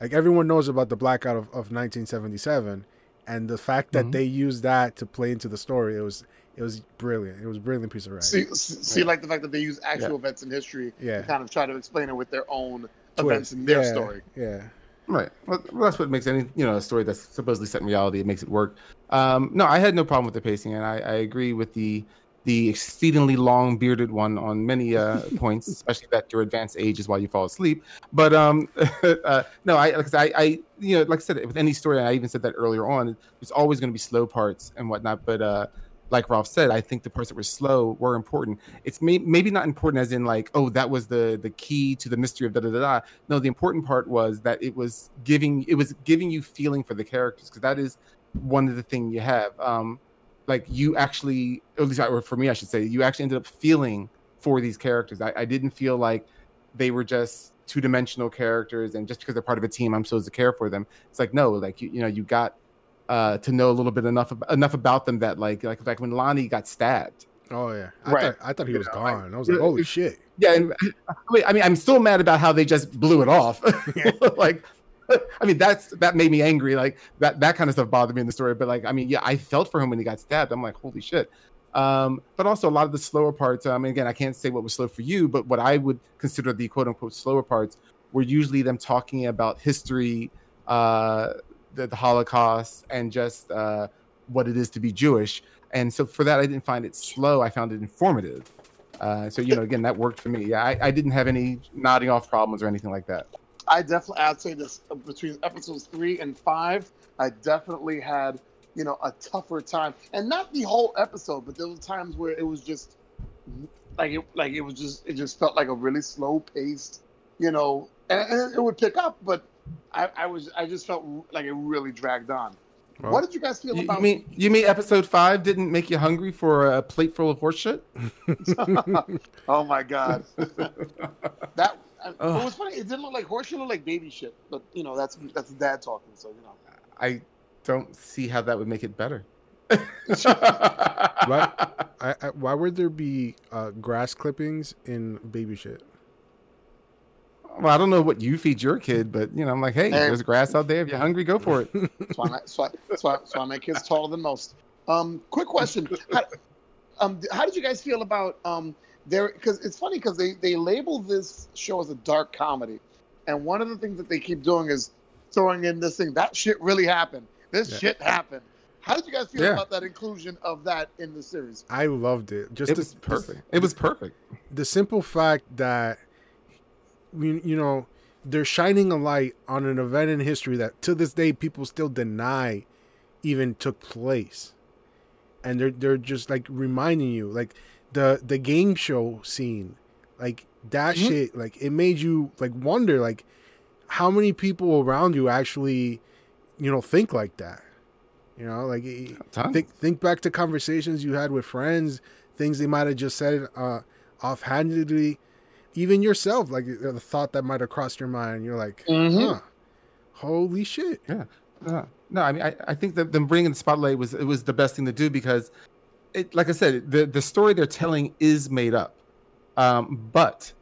like everyone knows about the blackout of, of nineteen seventy-seven, and the fact that mm-hmm. they used that to play into the story, it was it was brilliant. It was a brilliant piece of writing. See, see yeah. like the fact that they use actual yeah. events in history yeah. to kind of try to explain it with their own Twist. events in their yeah. story. Yeah, right. Well, that's what makes any, you know, a story that's supposedly set in reality, it makes it work. Um, no, I had no problem with the pacing, and I, I agree with the the exceedingly long bearded one on many uh, points, especially that your advanced age is why you fall asleep. But um, uh, no, I, like I, I, you know, like I said, with any story, and I even said that earlier on, there's always going to be slow parts and whatnot. But uh, like Ralph said, I think the parts that were slow were important. It's may- maybe not important as in like, oh, that was the the key to the mystery of da da da da. No, the important part was that it was giving it was giving you feeling for the characters, because that is one of the thing you have. Um, Like you actually, at least or for me, I should say, you actually ended up feeling for these characters. I, I didn't feel like they were just two-dimensional characters, and just because they're part of a team, I'm supposed to care for them. It's like no, like you, you know, you got uh, to know a little bit enough enough about them that like like like when Lonnie got stabbed. Oh yeah, I right. thought I thought he was you know, gone. Like, I was like, holy shit. Yeah, and, I mean, I'm still mad about how they just blew it off. Like. I mean, that's that made me angry. Like that, that kind of stuff bothered me in the story. But like, I mean, yeah, I felt for him when he got stabbed. I'm like, holy shit. Um, but also a lot of the slower parts. I mean, again, I can't say what was slow for you, but what I would consider the quote unquote slower parts were usually them talking about history, uh, the, the Holocaust, and just uh, what it is to be Jewish. And so for that, I didn't find it slow. I found it informative. Uh, so you know, again, that worked for me. Yeah, I, I didn't have any nodding off problems or anything like that. I definitely, I'd say this, between episodes three and five, I definitely had, you know, a tougher time. And not the whole episode, but there were times where it was just Like it, like it was just, it just felt like a really slow paced, you know, and, and it would pick up, but I, I was, I just felt like it really dragged on. Well, what did you guys feel you, about? You mean, you mean episode five didn't make you hungry for a plate full of horseshit? Oh my God, that I, oh. It was funny. It didn't look like horseshit, it looked like baby shit. But you know, that's that's dad talking, so you know. I don't see how that would make it better. Why, I, I, why would there be uh, grass clippings in baby shit? Well, I don't know what you feed your kid, but you know, I'm like, hey, hey. There's grass out there. If you're hungry, go for it. That's why my, so I, so I, so I make kids taller than most. Um, quick question: how, um, how did you guys feel about um, there? Because it's funny because they they label this show as a dark comedy, and one of the things that they keep doing is throwing in this thing that shit really happened. This yeah. shit happened. How did you guys feel yeah. about that inclusion of that in the series? I loved it. Just it the, was perfect. It was perfect. The simple fact that you, you know they're shining a light on an event in history that to this day people still deny even took place, and they're they're just like reminding you, like the the game show scene, like that mm-hmm. shit, like it made you like wonder like how many people around you actually you know think like that. You know, like think think back to conversations you had with friends, things they might have just said uh, offhandedly, even yourself, like the thought that might have crossed your mind. You're like, mm-hmm. huh, holy shit. Yeah. Uh, no, I mean, I, I think that them bringing the spotlight was it was the best thing to do because, it, like I said, the, the story they're telling is made up. Um, but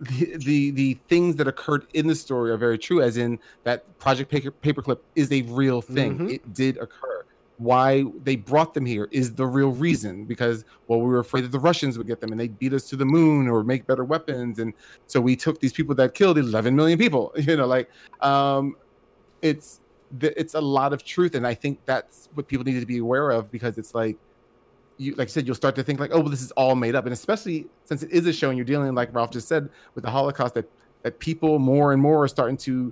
the, the, the things that occurred in the story are very true, as in that Project Paper, Paperclip is a real thing. Mm-hmm. It did occur. Why they brought them here is the real reason, because well, we were afraid that the Russians would get them and they'd beat us to the moon or make better weapons, and so we took these people that killed eleven million people. You know, like um, it's it's a lot of truth, and I think that's what people need to be aware of, because it's like you, like I said, you'll start to think like, oh, well, this is all made up, and especially since it is a show and you're dealing, like Ralph just said, with the Holocaust that that people more and more are starting to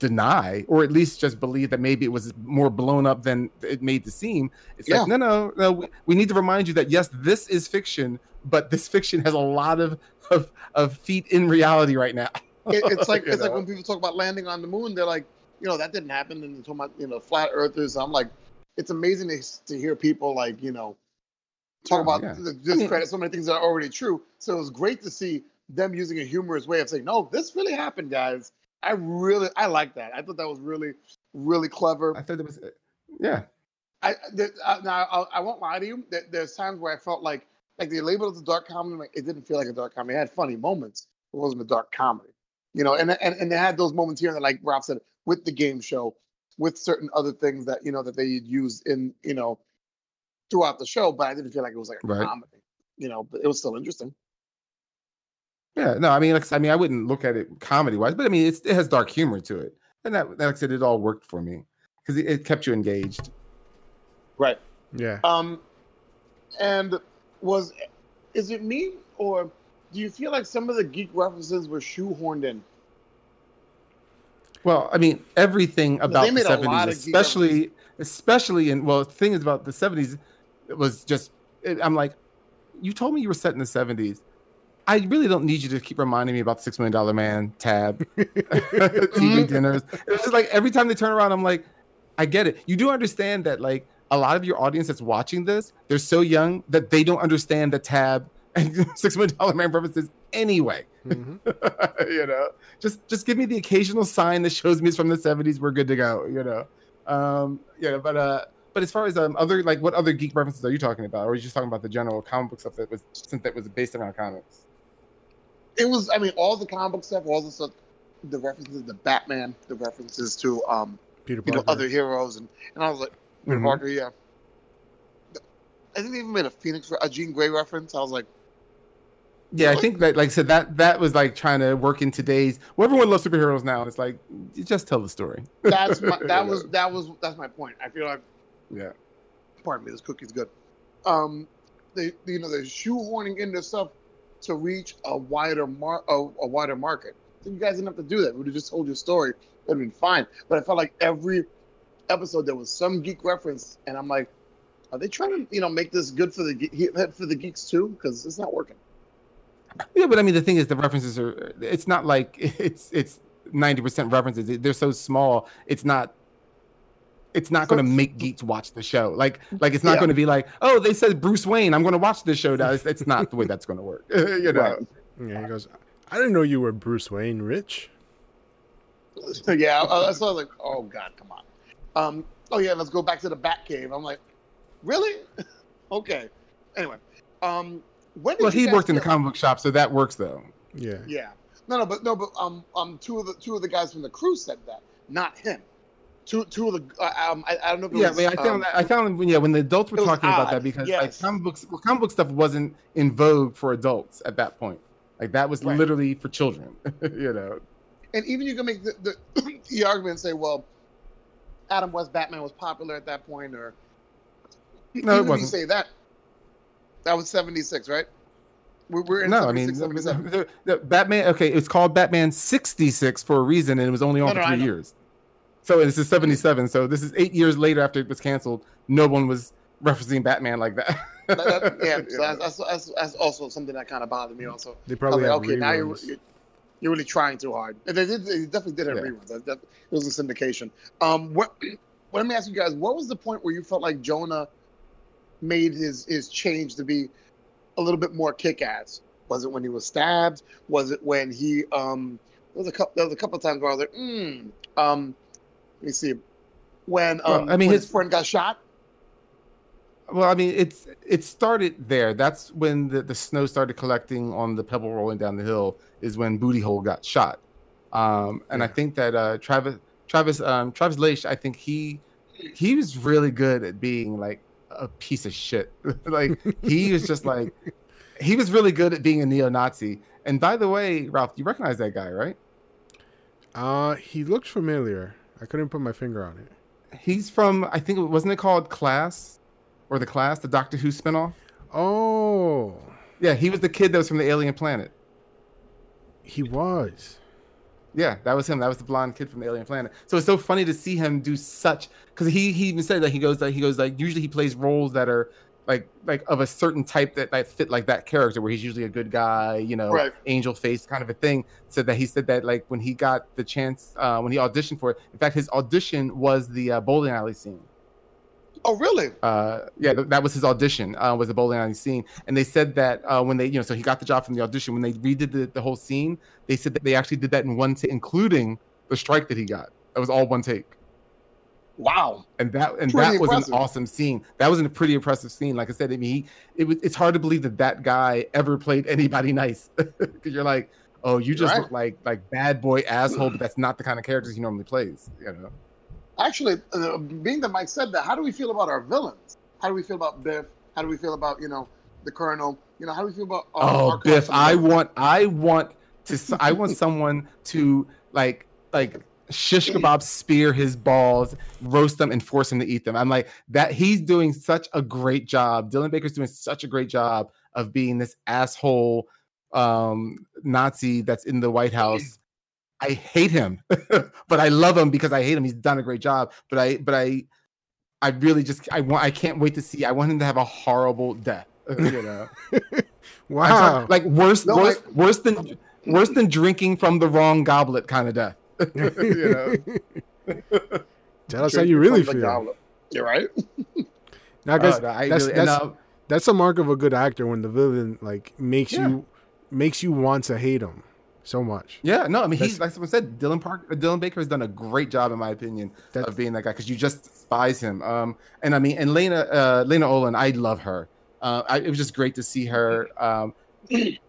deny, or at least just believe that maybe it was more blown up than it made to seem. It's yeah. like, no, no, no. We, we need to remind you that, yes, this is fiction, but this fiction has a lot of of, of feet in reality right now. It, it's like it's know? like when people talk about landing on the moon, they're like, you know, that didn't happen. And they talk about, you know, flat earthers. I'm like, it's amazing to, to hear people like, you know, talk oh, about yeah. the discredit so many things that are already true. So it was great to see them using a humorous way of saying, no, this really happened, guys. I really, I like that. I thought that was really, really clever. I thought it was, yeah. I, there, I now I'll, I won't lie to you. There, there's times where I felt like, like they labeled it as a dark comedy. Like it didn't feel like a dark comedy. It had funny moments. It wasn't a dark comedy, you know. And and and they had those moments here that, like Ralph said, with the game show, with certain other things that you know that they used in you know throughout the show. But I didn't feel like it was like a right. comedy, you know. But it was still interesting. Yeah, no, I mean, like, I mean, I wouldn't look at it comedy-wise, but I mean, it's, it has dark humor to it, and that, like I said, it all worked for me because it, it kept you engaged. Right. Yeah. Um, and was, is it me, or do you feel like some of the geek references were shoehorned in? Well, I mean, everything about the seventies, especially, especially in well, the thing is about the seventies, it was just, it, I'm like, you told me you were set in the seventies. I really don't need you to keep reminding me about the Six Million Dollar Man, Tab, T V dinners. It was just like every time they turn around, I'm like, I get it. You do understand that like a lot of your audience that's watching this, they're so young that they don't understand the Tab and Six Million Dollar Man references anyway. Mm-hmm. You know, just just give me the occasional sign that shows me it's from the seventies. We're good to go. You know, um, yeah. But uh, but as far as um, other like what other geek references are you talking about, or are you just talking about the general comic book stuff that was since that was based around comics? It was, I mean, all the comic book stuff, all the stuff, the references to Batman, the references to um, Peter Parker, you know, other heroes, and, and I was like, Peter mm-hmm. Parker, yeah. I think they even made a Phoenix, a Jean Grey reference. I was like, yeah, what? I think that, like I said, that that was like trying to work in today's. Well, everyone loves superheroes now. It's like you just tell the story. That's my, that was that was that's my point. I feel like, yeah. Pardon me, this cookie's good. Um, they you know they're shoehorning in this stuff to reach a wider mar- a, a wider market. So you guys didn't have to do that. We would have just told your story. It would have been fine. But I felt like every episode there was some geek reference, and I'm like, are they trying to, you know, make this good for the for the geeks too? Because it's not working. Yeah, but I mean, the thing is, the references are, it's not like it's it's ninety percent references. They're so small, it's not it's not going to make geeks watch the show. Like, like it's not yeah. going to be like, oh, they said Bruce Wayne, I'm going to watch this show now. It's, it's not the way that's going to work. You know? Right. Yeah, he goes, I didn't know you were Bruce Wayne, Rich. Yeah, I, I was like, oh, God, come on. Um, oh, yeah, let's go back to the Batcave. I'm like, really? Okay. Anyway. Um, when well, he worked in the comic book shop, so that works, though. Yeah. Yeah. No, no, but no, but um, um, two of the two of the guys from the crew said that, not him. Two, two of the uh, um, I, I don't know. If it yeah, was, I, mean, I found um, I found yeah when the adults were talking odd, about that because yes. like comic books, well, comic book stuff wasn't in vogue for adults at that point. Like that was right. literally for children, you know. And even you can make the the, the argument and say, well, Adam West Batman was popular at that point, or no, it wasn't. You say that. That was seventy-six, right? We're, we're in no, I mean, the, the Batman. Okay, it's called Batman sixty-six for a reason, and it was only on no, for no, three years. So this is seventy-seven. So this is eight years later after it was canceled. No one was referencing Batman like that. that, that yeah, so that's, that's, that's, that's also something that kind of bothered me. Also, they probably I was like, okay. Reruns. Now you're, you're you're really trying too hard. And they did. They definitely did have yeah. reruns. It was a syndication. Um, what? Well, let me ask you guys. What was the point where you felt like Jonah made his, his change to be a little bit more kick-ass? Was it when he was stabbed? Was it when he um? There was a couple. There was a couple of times where I was like, mm, um, let me see. When um, well, I mean, when his, his friend got shot. Well, I mean, it's it started there. That's when the, the snow started collecting on the pebble rolling down the hill. Is when Booty Hole got shot. Um, and yeah. I think that uh, Travis Travis um, Travis Leich, I think he he was really good at being like a piece of shit. Like he was just like he was really good at being a neo-Nazi. And by the way, Ralph, you recognize that guy, right? Uh he looked familiar. I couldn't put my finger on it. He's from, I think, wasn't it called Class or The Class, the Doctor Who spinoff? Oh, yeah, he was the kid that was from the alien planet. He was. Yeah, that was him. That was the blonde kid from the alien planet. So it's so funny to see him do such, because he, he even said that he goes like he goes like usually he plays roles that are like like of a certain type that, that fit like that character where he's usually a good guy, you know, right. angel face kind of a thing. So that he said that like when he got the chance uh, when he auditioned for it, in fact his audition was the uh, bowling alley scene. Oh really? Uh, yeah, th- that was his audition. Uh, was the bowling alley scene, and they said that uh, when they, you know, so he got the job from the audition. When they redid the, the whole scene, they said that they actually did that in one take, including the strike that he got. That was all one take. Wow! And that and pretty that impressive. Was an awesome scene. That was a pretty impressive scene. Like I said, I mean, he, it was. It's hard to believe that that guy ever played anybody nice. Because you're like, oh, you just right. look like like bad boy asshole, but that's not the kind of characters he normally plays. You know. Actually, uh, being that Mike said that, how do we feel about our villains? How do we feel about Biff? How do we feel about, you know, the Colonel? You know, how do we feel about? Uh, oh, our Biff! I want, I want to, I want someone to like, like shish kebab spear his balls, roast them, and force him to eat them. I'm like that. He's doing such a great job. Dylan Baker's doing such a great job of being this asshole um, Nazi that's in the White House. I hate him, but I love him because I hate him. He's done a great job, but I, but I, I really just, I want, I can't wait to see. I want him to have a horrible death. You know, wow, talking, like worse, no, worse, I... worse than, worse than drinking from the wrong goblet kind of death. You know, tell us how you really feel. You're right. Now, guys, uh, no, I that's really, that's, uh, that's a mark of a good actor when the villain like makes yeah. you makes you want to hate him. So much. Yeah, no, I mean, that's, he's like someone said, Dylan Park, Dylan Baker has done a great job, in my opinion, of being that guy because you just despise him. Um, and I mean, and Lena, uh, Lena Olin, I love her. Uh, I, it was just great to see her um,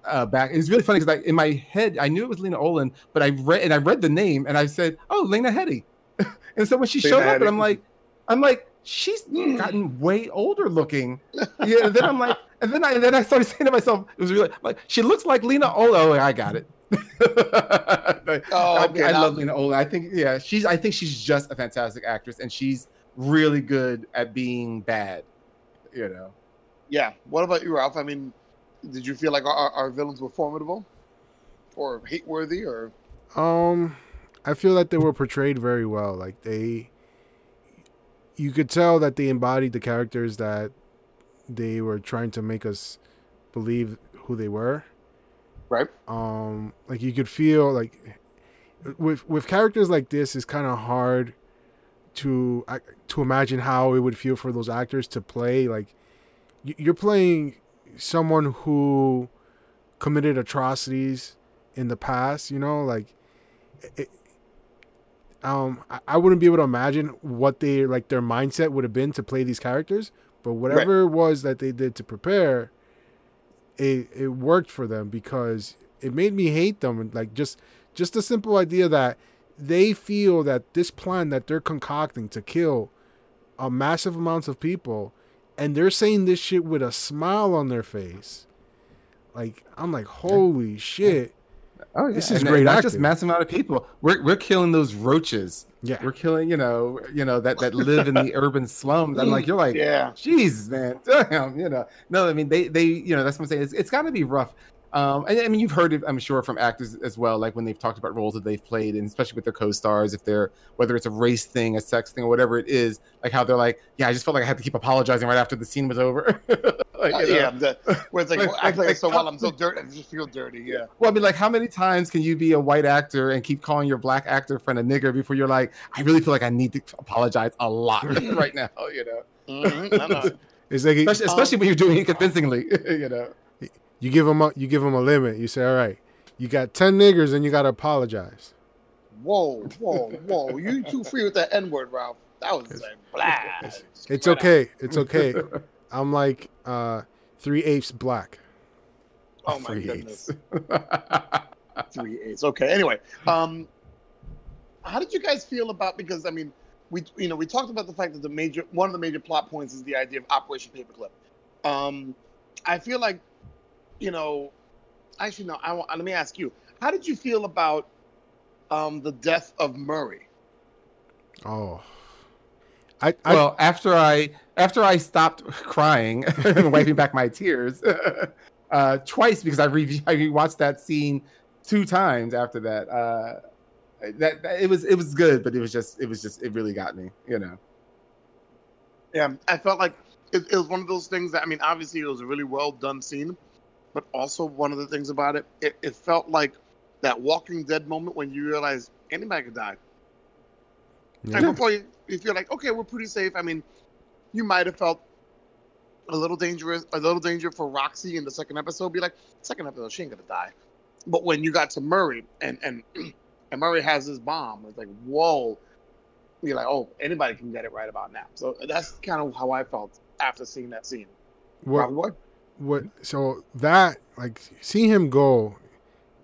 uh, back. It was really funny because, like, in my head, I knew it was Lena Olin, but I read and I read the name and I said, "Oh, Lena Headey." And so when she Lena showed Headey. up, and I'm like, I'm like, she's gotten way older looking. Yeah. And then I'm like, and then I and then I started saying to myself, it was really like she looks like Lena Olin. Oh, I got it. Like, oh, okay, I, I love Lena Olin. I think, yeah, she's. I think she's just a fantastic actress, and she's really good at being bad. You know. Yeah. What about you, Ralph? I mean, did you feel like our, our villains were formidable, or hate-worthy, or? Um, I feel that they were portrayed very well. Like they, you could tell that they embodied the characters that they were trying to make us believe who they were. Right. Um, like you could feel like with with characters like this, it's kind of hard to to imagine how it would feel for those actors to play. Like you're playing someone who committed atrocities in the past, you know, like it, um, I wouldn't be able to imagine what they like their mindset would have been to play these characters, but whatever right. it was that they did to prepare, it it worked for them because it made me hate them. Like just just the simple idea that they feel that this plan that they're concocting to kill a massive amounts of people, and they're saying this shit with a smile on their face. Like I'm like, holy yeah. shit! Oh yeah, this is and great. Not acting. Just massive amount of people. We're we're killing those roaches. Yeah, we're killing you know you know that, that live in the urban slums. I'm like, you're like, yeah, jeez, man, damn, you know. No, I mean they they you know that's what I'm saying. It's it's got to be rough. Um, I, I mean, you've heard it, I'm sure, from actors as well, like when they've talked about roles that they've played, and especially with their co-stars, if they're whether it's a race thing, a sex thing, or whatever it is, like how they're like, yeah, I just felt like I had to keep apologizing right after the scene was over. like, uh, yeah, the, where it's like, like well, I play like, so well, I'm so dirty, I just feel dirty. Yeah. Well, I mean, like, how many times can you be a white actor and keep calling your black actor friend a nigger before you're like, I really feel like I need to apologize a lot right now, you know? Mm-hmm. No, no. It's like, especially, especially um, when you're doing it convincingly, you know. You give them a you give them a limit. You say, all right, you got ten niggers and you gotta apologize. Whoa, whoa, whoa! You too free with that N word, Ralph. That was it's, like black. It's, it's right okay. Out. It's okay. I'm like uh, three eighths black. Oh my three goodness. Eighths. three eighths. Okay. Anyway, um, how did you guys feel about? Because I mean, we you know we talked about the fact that the major one of the major plot points is the idea of Operation Paperclip. Um, I feel like. You know, actually, no, I want, let me ask you. How did you feel about um, the death of Murray? Oh. I, I Well, after I after I stopped crying and wiping back my tears uh, twice because I, re- I rewatched that scene two times after that. Uh, that, that it was it was good, but it was just it was just it really got me, you know. Yeah, I felt like it, it was one of those things that I mean, obviously it was a really well done scene. But also one of the things about it, it, it felt like that Walking Dead moment when you realize anybody could die. Yeah. And before you, you feel like, okay, we're pretty safe. I mean, you might have felt a little dangerous, a little danger for Roxy in the second episode. Be like, second episode, she ain't gonna die. But when you got to Murray and and, and Murray has his bomb, it's like, whoa. You're like, oh, anybody can get it right about now. So that's kind of how I felt after seeing that scene. What? What? What so that like seeing him go,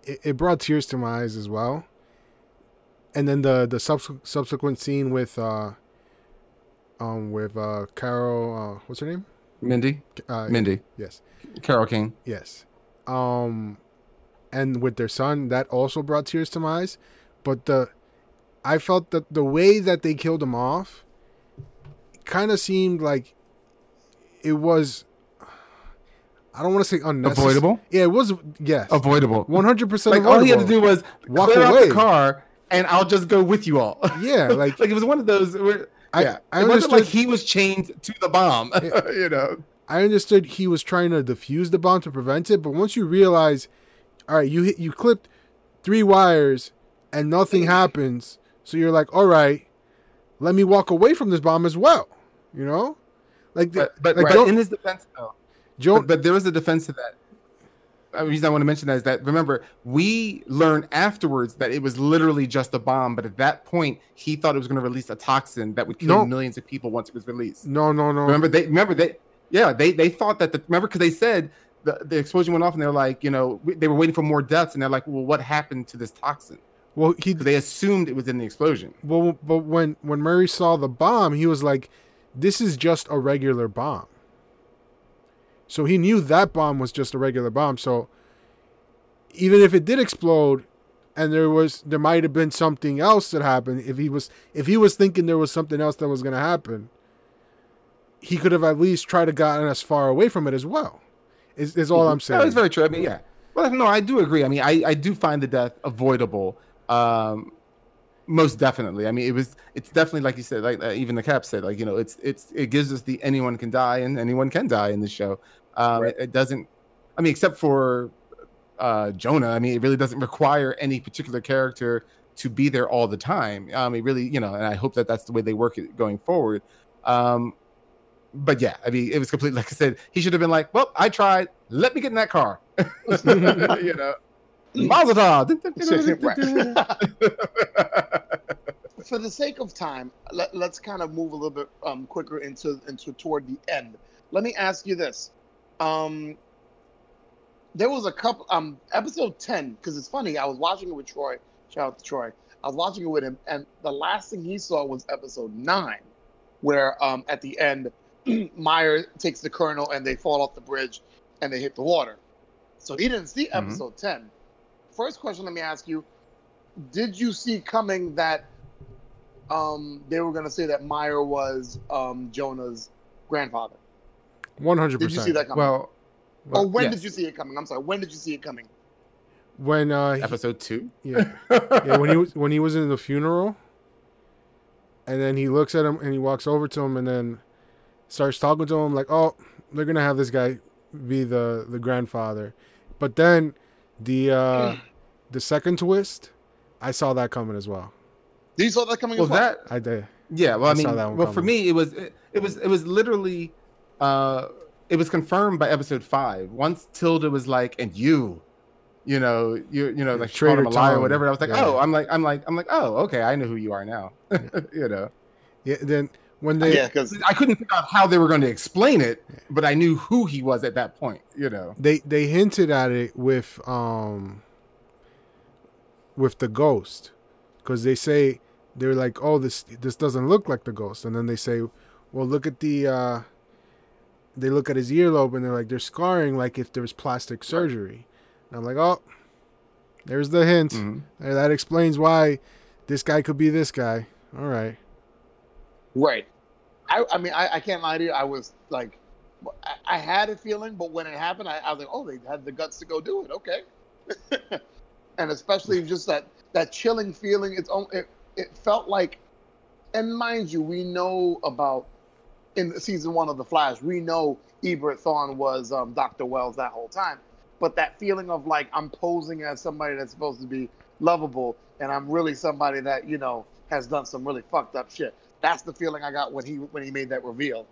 it, it brought tears to my eyes as well. And then the the subsequent subsequent scene with uh um with uh Carol uh what's her name? Mindy. Uh, Mindy. Yes. Carol King. Yes. Um, and with their son, that also brought tears to my eyes. But the I felt that the way that they killed him off, kind of seemed like it was. I don't want to say unnecessary. Avoidable? Yeah, it was, yes. Avoidable. one hundred percent like, avoidable. All he had to do was walk clear away. Out the car, and I'll just go with you all. Yeah. Like, like it was one of those where, I, yeah. I it wasn't like he was chained to the bomb, yeah, you know. I understood he was trying to defuse the bomb to prevent it, but once you realize, all right, you hit, you clipped three wires, and nothing happens, so you're like, all right, let me walk away from this bomb as well, you know? Like, the, But, but, like, right. but in his defense, though. Joe, but, but there was a defense to that. The reason I want to mention that is that, remember, we learned afterwards that it was literally just a bomb. But at that point, he thought it was going to release a toxin that would kill no. millions of people once it was released. No, no, no. Remember, they remember they, yeah, they, they thought that, the, remember, because they said the, the explosion went off and they were like, you know, they were waiting for more deaths. And they're like, well, what happened to this toxin? Well, he, they assumed it was in the explosion. Well, but when, when Murray saw the bomb, he was like, this is just a regular bomb. So he knew that bomb was just a regular bomb. So even if it did explode, and there was there might have been something else that happened, if he was if he was thinking there was something else that was going to happen, he could have at least tried to gotten us far away from it as well. Is is all I'm saying? That's very true. I mean, yeah. Well, no, I do agree. I mean, I, I do find the death avoidable, um, most definitely. I mean, it was it's definitely like you said, like uh, even the Cap said, like you know, it's it's it gives us the anyone can die and anyone can die in this show. Um, right. it, it doesn't, I mean, except for uh, Jonah. I mean, it really doesn't require any particular character to be there all the time. Um, it really, you know, and I hope that that's the way they work it going forward. Um, but yeah, I mean, it was completely, like I said, he should have been like, well, I tried. Let me get in that car. You know. Mazel tov. For the sake of time, let, let's kind of move a little bit um, quicker into into toward the end. Let me ask you this: um, there was a couple um, episode ten, because it's funny. I was watching it with Troy. Shout out to Troy. I was watching it with him, and the last thing he saw was episode nine, where um, at the end, Meyer takes the colonel and they fall off the bridge and they hit the water. So he didn't see episode mm-hmm. ten. First question, let me ask you: did you see coming that? Um, they were going to say that Meyer was um, Jonah's grandfather. one hundred percent. Did you see that coming? Well, well oh, when yes. did you see it coming? I'm sorry. When did you see it coming? When uh, episode he, two. Yeah. yeah. When he was when he was in the funeral, and then he looks at him and he walks over to him and then starts talking to him like, "Oh, they're going to have this guy be the the grandfather." But then the uh, the second twist, I saw that coming as well. You saw that coming. Well, that I did. Yeah. Well, I, I mean, well, coming. For me, it was, it, it was, it was literally, uh, it was confirmed by episode five. Once Tilda was like, "And you, you know, you, you know, like traitor, lie or whatever." I was like, yeah. "Oh, I'm like, I'm like, I'm like, oh, okay, I know who you are now." You know. Yeah. Then when they, yeah, because I couldn't figure out how they were going to explain it, but I knew who he was at that point. You know. They they hinted at it with um. With the ghost, because they say. They're like, oh, this this doesn't look like the ghost. And then they say, well, look at the, uh, they look at his earlobe and they're like, they're scarring like if there was plastic surgery. And I'm like, oh, there's the hint. Mm-hmm. And that explains why this guy could be this guy. All right. Right. I, I mean, I, I can't lie to you. I was like, I, I had a feeling, but when it happened, I, I was like, oh, they had the guts to go do it. Okay. And especially just that, that chilling feeling. It's only... It, It felt like, and mind you, we know about, in season one of The Flash, we know Ebert Thawne was um, Doctor Wells that whole time. But that feeling of like, I'm posing as somebody that's supposed to be lovable, and I'm really somebody that, you know, has done some really fucked up shit. That's the feeling I got when he when he made that reveal.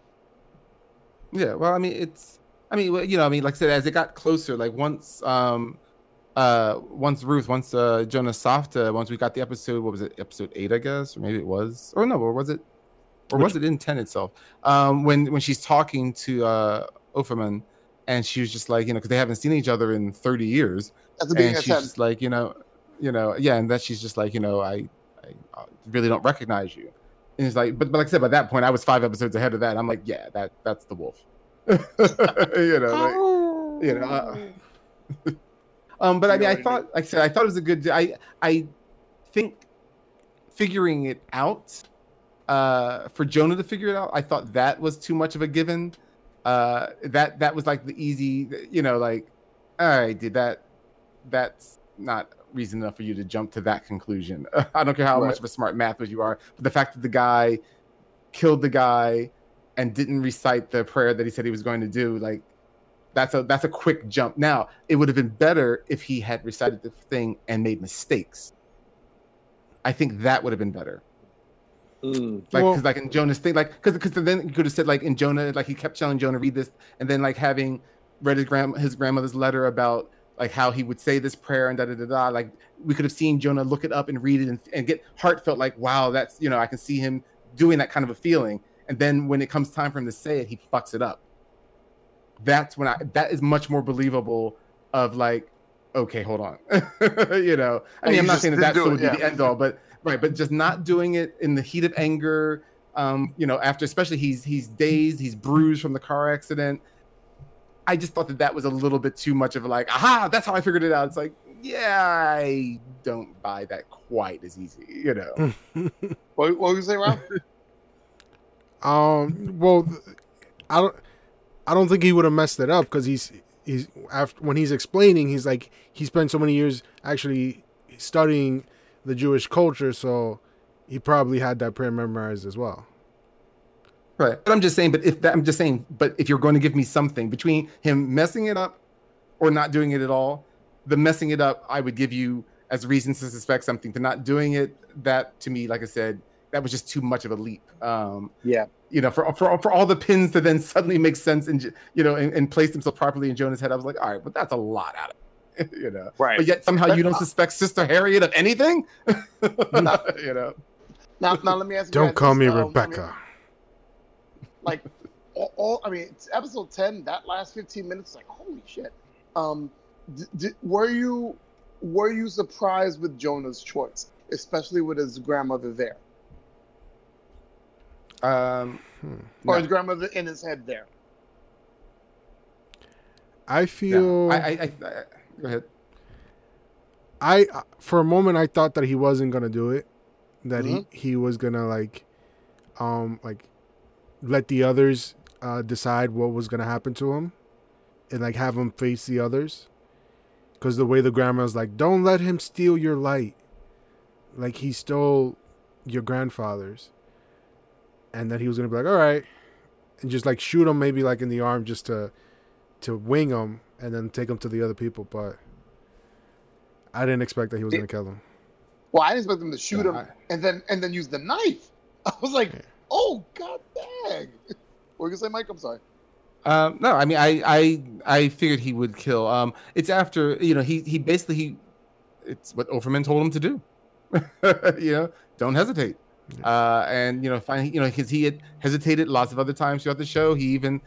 Yeah, well, I mean, it's, I mean, you know, I mean, like I said, as it got closer, like once... um Uh, once Ruth, once uh, Jonah Safdie, once we got the episode, what was it, episode eight, I guess, or maybe it was, or no, or was it, or Which was it in ten itself? Um, when when she's talking to uh, Offerman, and she was just like, you know, because they haven't seen each other in thirty years, That's and she's just like, you know, you know, yeah, and that she's just like, you know, I, I really don't recognize you, and it's like, but, but like I said, by that point, I was five episodes ahead of that, and I'm like, yeah, that that's the wolf, you know, like, oh. you know. Uh, Um, but I mean, I thought, like I said, I thought it was a good, I, I think figuring it out, uh, for Jonah to figure it out, I thought that was too much of a given. Uh, that, that was like the easy, you know, like, all right, dude, that, that's not reason enough for you to jump to that conclusion. I don't care how right. much of a smart math you are, but the fact that the guy killed the guy and didn't recite the prayer that he said he was going to do, like, That's a that's a quick jump. Now, it would have been better if he had recited the thing and made mistakes. I think that would have been better. Mm. Like, well, cause like in Jonah's thing, like because because then you could have said like in Jonah, like he kept telling Jonah read this, and then like having read his grand his grandmother's letter about like how he would say this prayer and da da da da. Like we could have seen Jonah look it up and read it and, and get heartfelt. Like wow, that's you know I can see him doing that kind of a feeling. And then when it comes time for him to say it, he fucks it up. That's when I, that is much more believable of like, okay, hold on. you know, I mean, I'm not saying that that would be the end all, but right. But just not doing it in the heat of anger, um, you know, after, especially he's, he's dazed, he's bruised from the car accident. I just thought that that was a little bit too much of like, aha, that's how I figured it out. It's like, yeah, I don't buy that quite as easy, you know? what, what would you say, Rob? um, well, I don't, I don't think he would have messed it up because he's he's after, when he's explaining, he's like he spent so many years actually studying the Jewish culture, so he probably had that prayer memorized as well. Right, but I'm just saying, but if that, I'm just saying, but if you're going to give me something between him messing it up or not doing it at all, the messing it up, I would give you as reasons to suspect something. To not doing it, that to me, like I said, that was just too much of a leap. Um, yeah. You know, for, for for all the pins to then suddenly make sense and, you know, and, and place themselves properly in Jonah's head, I was like, all right, but that's a lot out of it, you know. Right. But yet somehow that's you don't not... suspect Sister Harriet of anything? No. You know. Now, now, let me ask you Don't guys call this. me um, Rebecca. I mean, like, all, all, I mean, it's episode ten, that last fifteen minutes, like, holy shit. Um, d- d- were you were you surprised with Jonah's choice, especially with his grandmother there? Um, hmm, or no. His grandmother in his head there. I feel. No, I, I, I, I go ahead. I for a moment I thought that he wasn't gonna do it, that mm-hmm. he, he was gonna like, um, like, let the others uh, decide what was gonna happen to him, and like have him face the others, because the way the grandma's like, don't let him steal your light, like he stole your grandfather's. And then he was going to be like, all right. And just, like, shoot him maybe, like, in the arm just to to wing him and then take him to the other people. But I didn't expect that he was going to kill him. Well, I didn't expect him to shoot yeah, him I... and then and then use the knife. I was like, yeah. oh, god dang. What were you going to say, Mike? I'm sorry. Um, no, I mean, I, I I figured he would kill. Um, It's after, you know, he, he basically, he, it's what Offerman told him to do. You know, don't hesitate. Uh, and you know, finally, you know, because he had hesitated lots of other times throughout the show. He even,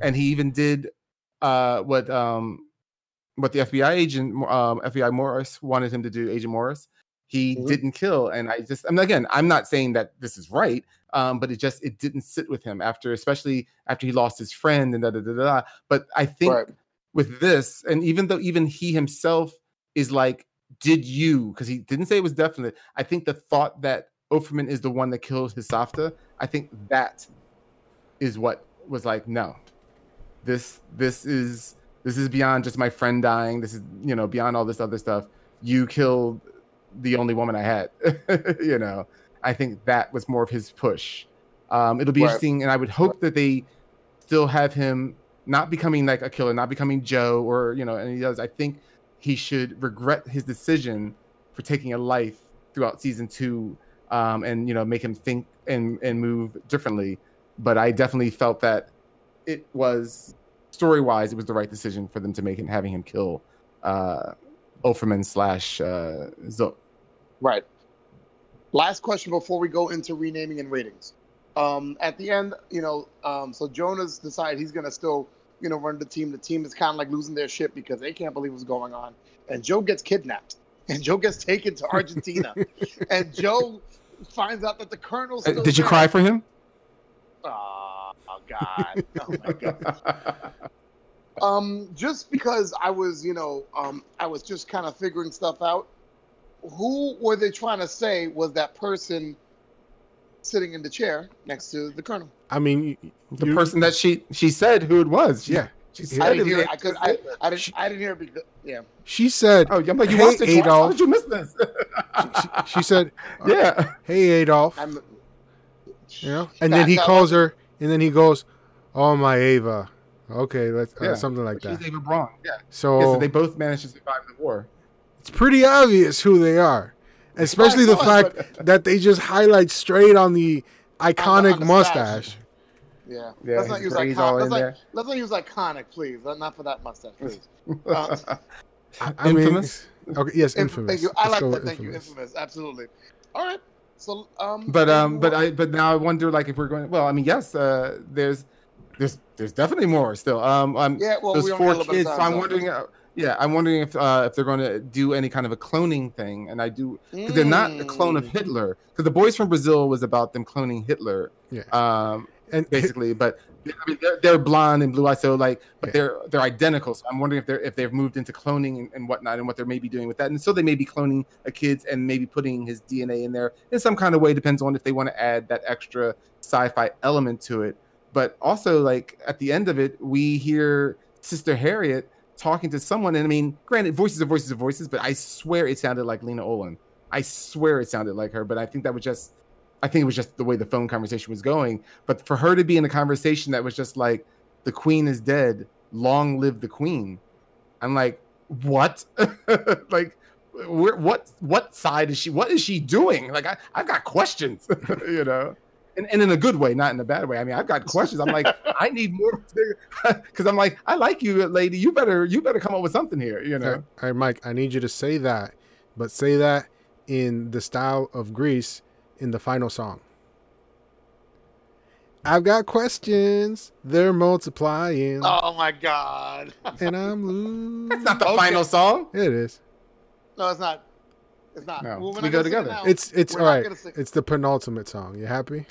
and he even did uh, what um, what the F B I agent, um, F B I Morris wanted him to do. Agent Morris, he mm-hmm. didn't kill. And I just, I mean, again, I'm not saying that this is right, um, but it just it didn't sit with him after, especially after he lost his friend and da da da da. But I think right. with this, and even though even he himself is like, did you? Because he didn't say it was definite. I think the thought that Offerman is the one that killed his Safta, I think that is what was like, no, this this is this is beyond just my friend dying. This is, you know, beyond all this other stuff. You killed the only woman I had. You know, I think that was more of his push. Um, it'll be right. interesting, and I would hope that they still have him not becoming like a killer, not becoming Joe or, you know, and he does. I think he should regret his decision for taking a life throughout season two. Um, and, you know, make him think and, and move differently. But I definitely felt that it was, story-wise, it was the right decision for them to make and having him kill uh, Offerman slash uh, Zoe. Right. Last question before we go into renaming and ratings. Um, at the end, you know, um, so Jonah's decided he's going to still, you know, run the team. The team is kind of like losing their shit because they can't believe what's going on. And Joe gets kidnapped. And Joe gets taken to Argentina. And Joe finds out that the colonel's still uh, Did you there. cry for him? Oh, oh God. Oh, my God. um, just because I was, you know, um, I was just kind of figuring stuff out. Who were they trying to say was that person sitting in the chair next to the colonel? I mean, the you, person that she she said who it was. She, yeah. She said I didn't hear it. I, could, I, I, didn't, she, I didn't hear it because, yeah. She said, "Oh, I'm like, you hey, watched it. Adolf. How did you miss this?" she, she said, uh, "Yeah, hey, Adolf." I'm, you know, and that, then he calls was... her, and then he goes, "Oh my Ava, okay, let's yeah. uh, something like She's that." She's Ava Braun. Yeah. So, yeah, so they both managed to survive the war. It's pretty obvious who they are, especially the fact but... that they just highlight straight on the iconic on the mustache. mustache. Yeah, yeah, let's not use iconic. Let's, like, let's not use iconic, please. Not for that mustache, please. Um, I, I infamous. Mean, okay, yes, infamous. Thank you. I let's like that. Thank infamous. you, infamous. Absolutely. All right. So, um, but um, but I but now I wonder like if we're going. Well, I mean, yes. Uh, there's there's there's definitely more still. Um, um yeah. Well, those we four kids. Time, so I'm wondering. Uh, yeah, I'm wondering if uh, if they're going to do any kind of a cloning thing, and I do because mm. they're not a clone of Hitler. Because The Boys from Brazil was about them cloning Hitler. Yeah. Um. And basically, but I mean, they're, they're blonde and blue eyed, so like, but yeah. they're they're identical. So I'm wondering if they're if they've moved into cloning and, and whatnot, and what they're maybe doing with that. And so they may be cloning a kid's and maybe putting his D N A in there in some kind of way. Depends on if they want to add that extra sci-fi element to it. But also, like at the end of it, we hear Sister Harriet talking to someone, and I mean, granted, voices are voices are voices, but I swear it sounded like Lena Olin. I swear it sounded like her, but I think that was just. I think it was just the way the phone conversation was going. But for her to be in a conversation that was just like, the queen is dead, long live the queen. I'm like, what? Like, where, what what side is she? What is she doing? Like, I, I've got questions, you know? And, and in a good way, not in a bad way. I mean, I've got questions. I'm like, I need more, because I'm like, I like you, lady. You better, you better come up with something here, you know? Hey, hey, Mike, I need you to say that, but say that in the style of Grease in the final song. I've got questions. They're multiplying. Oh my God. And I'm losing. That's not the okay. final song. It is. No, it's not. It's not. No. Well, we go together. It it's it's all right. It's the penultimate song. You happy?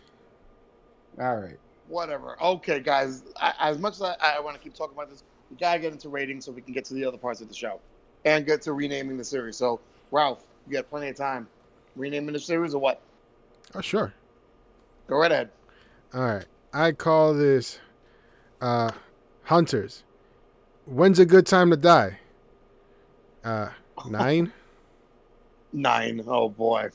All right. Whatever. Okay, guys. I, as much as I, I want to keep talking about this, we gotta get into ratings so we can get to the other parts of the show and get to renaming the series. So, Ralph, you got plenty of time. Renaming the series or what? Oh, sure. Go right ahead. All right. I call this uh, Hunters. When's a good time to die? Uh, nine? Nine. Oh, boy.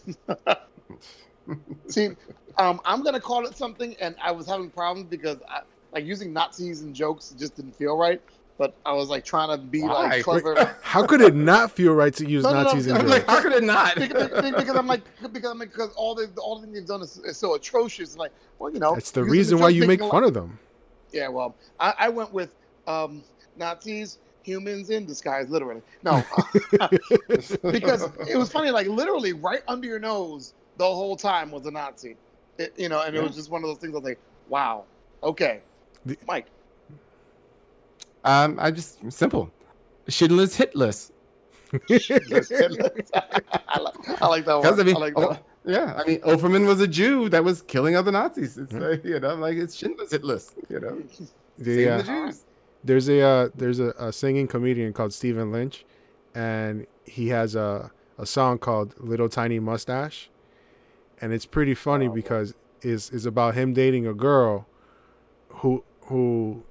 See, um, I'm going to call it something, and I was having problems because I, like using Nazis and jokes just didn't feel right. But I was like trying to be Why? like clever. Wait, how could it not feel right to use no, no, Nazis? No, no, no. Like, how could it not? Because, because I'm like, because I'm like, because all the all the things they've done is, is so atrocious. I'm like, well, you know, it's the reason why you make fun of them. Yeah, well, I, I went with um, Nazis, humans in disguise, literally. No, because it was funny. Like literally, right under your nose the whole time was a Nazi. It, you know, and yeah. It was just one of those things. I was like, wow, okay, the- Mike. Um, I just simple, Schindler's Hit List. Schindler's Hit List. I, like, I like that one. I mean, I like that oh, one. Yeah, I mean, Offerman was a Jew that was killing other Nazis. It's mm-hmm. like, you know, like it's Schindler's Hit List. You know, the, uh, the Jews. There's a uh, there's a, a singing comedian called Stephen Lynch, and he has a a song called Little Tiny Mustache, and it's pretty funny oh, because is is about him dating a girl, who who.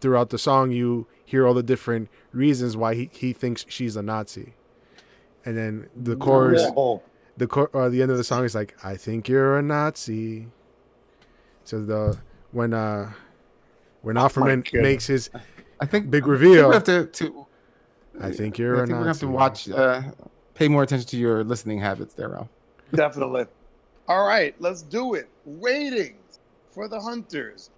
Throughout the song, you hear all the different reasons why he, he thinks she's a Nazi, and then the chorus, Whoa. the cor- uh, the end of the song is like, "I think you're a Nazi." So the when uh, when oh Offerman makes his, I think big reveal. I think we have to. to I think you're I think a Nazi. Have to watch, uh, pay more attention to your listening habits, there, Ralph. Definitely. All right, let's do it. Ratings for the Hunters.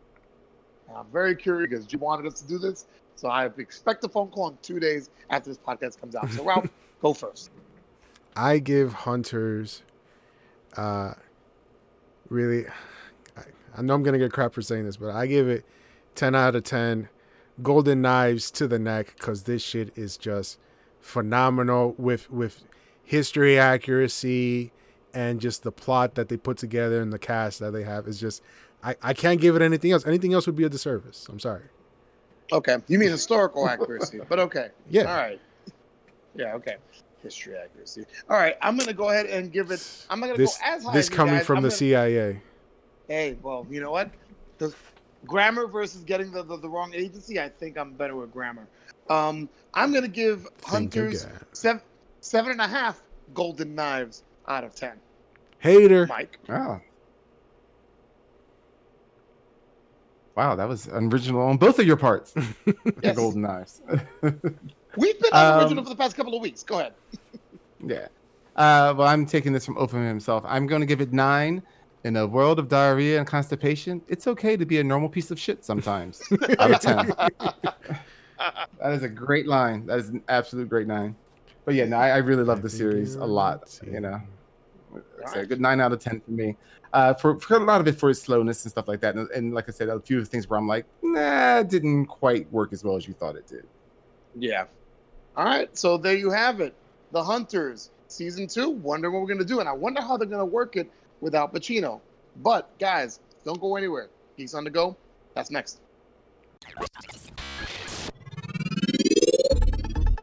I'm very curious because you wanted us to do this, so I expect a phone call in two days after this podcast comes out. So, Ralph, go first. I give Hunters uh, really, I, I know I'm going to get crap for saying this, but I give it ten out of ten golden knives to the neck because this shit is just phenomenal with, with history accuracy and just the plot that they put together and the cast that they have is just... I, I can't give it anything else. Anything else would be a disservice. I'm sorry. Okay. You mean historical accuracy, but okay. Yeah. All right. Yeah, okay. History accuracy. All right. I'm going to go ahead and give it, I'm not going to go as high this as This coming guys. from I'm the gonna, C I A. Hey, well, you know what? The grammar versus getting the, the, the wrong agency, I think I'm better with grammar. Um, I'm going to give think Hunters seven, seven and a half golden knives out of ten. Hater. Mike. Wow. Wow, that was original on both of your parts. Yes. Golden knives. We've been unoriginal um, for the past couple of weeks. Go ahead. Yeah. Uh, well, I'm taking this from Offerman himself. I'm going to give it nine. In a world of diarrhea and constipation, it's okay to be a normal piece of shit sometimes. Out of ten. That is a great line. That is an absolute great nine. But yeah, no, I, I really love the series a lot. You know, it's a good nine out of ten for me. Uh, for, for a lot of it, for his slowness and stuff like that, and, and like I said, a few things where I'm like, nah, it didn't quite work as well as you thought it did. Yeah. All right, so there you have it, The Hunters, season two. Wonder what we're gonna do, and I wonder how they're gonna work it with Al Pacino. But guys, don't go anywhere. Geeks on the Go. That's next.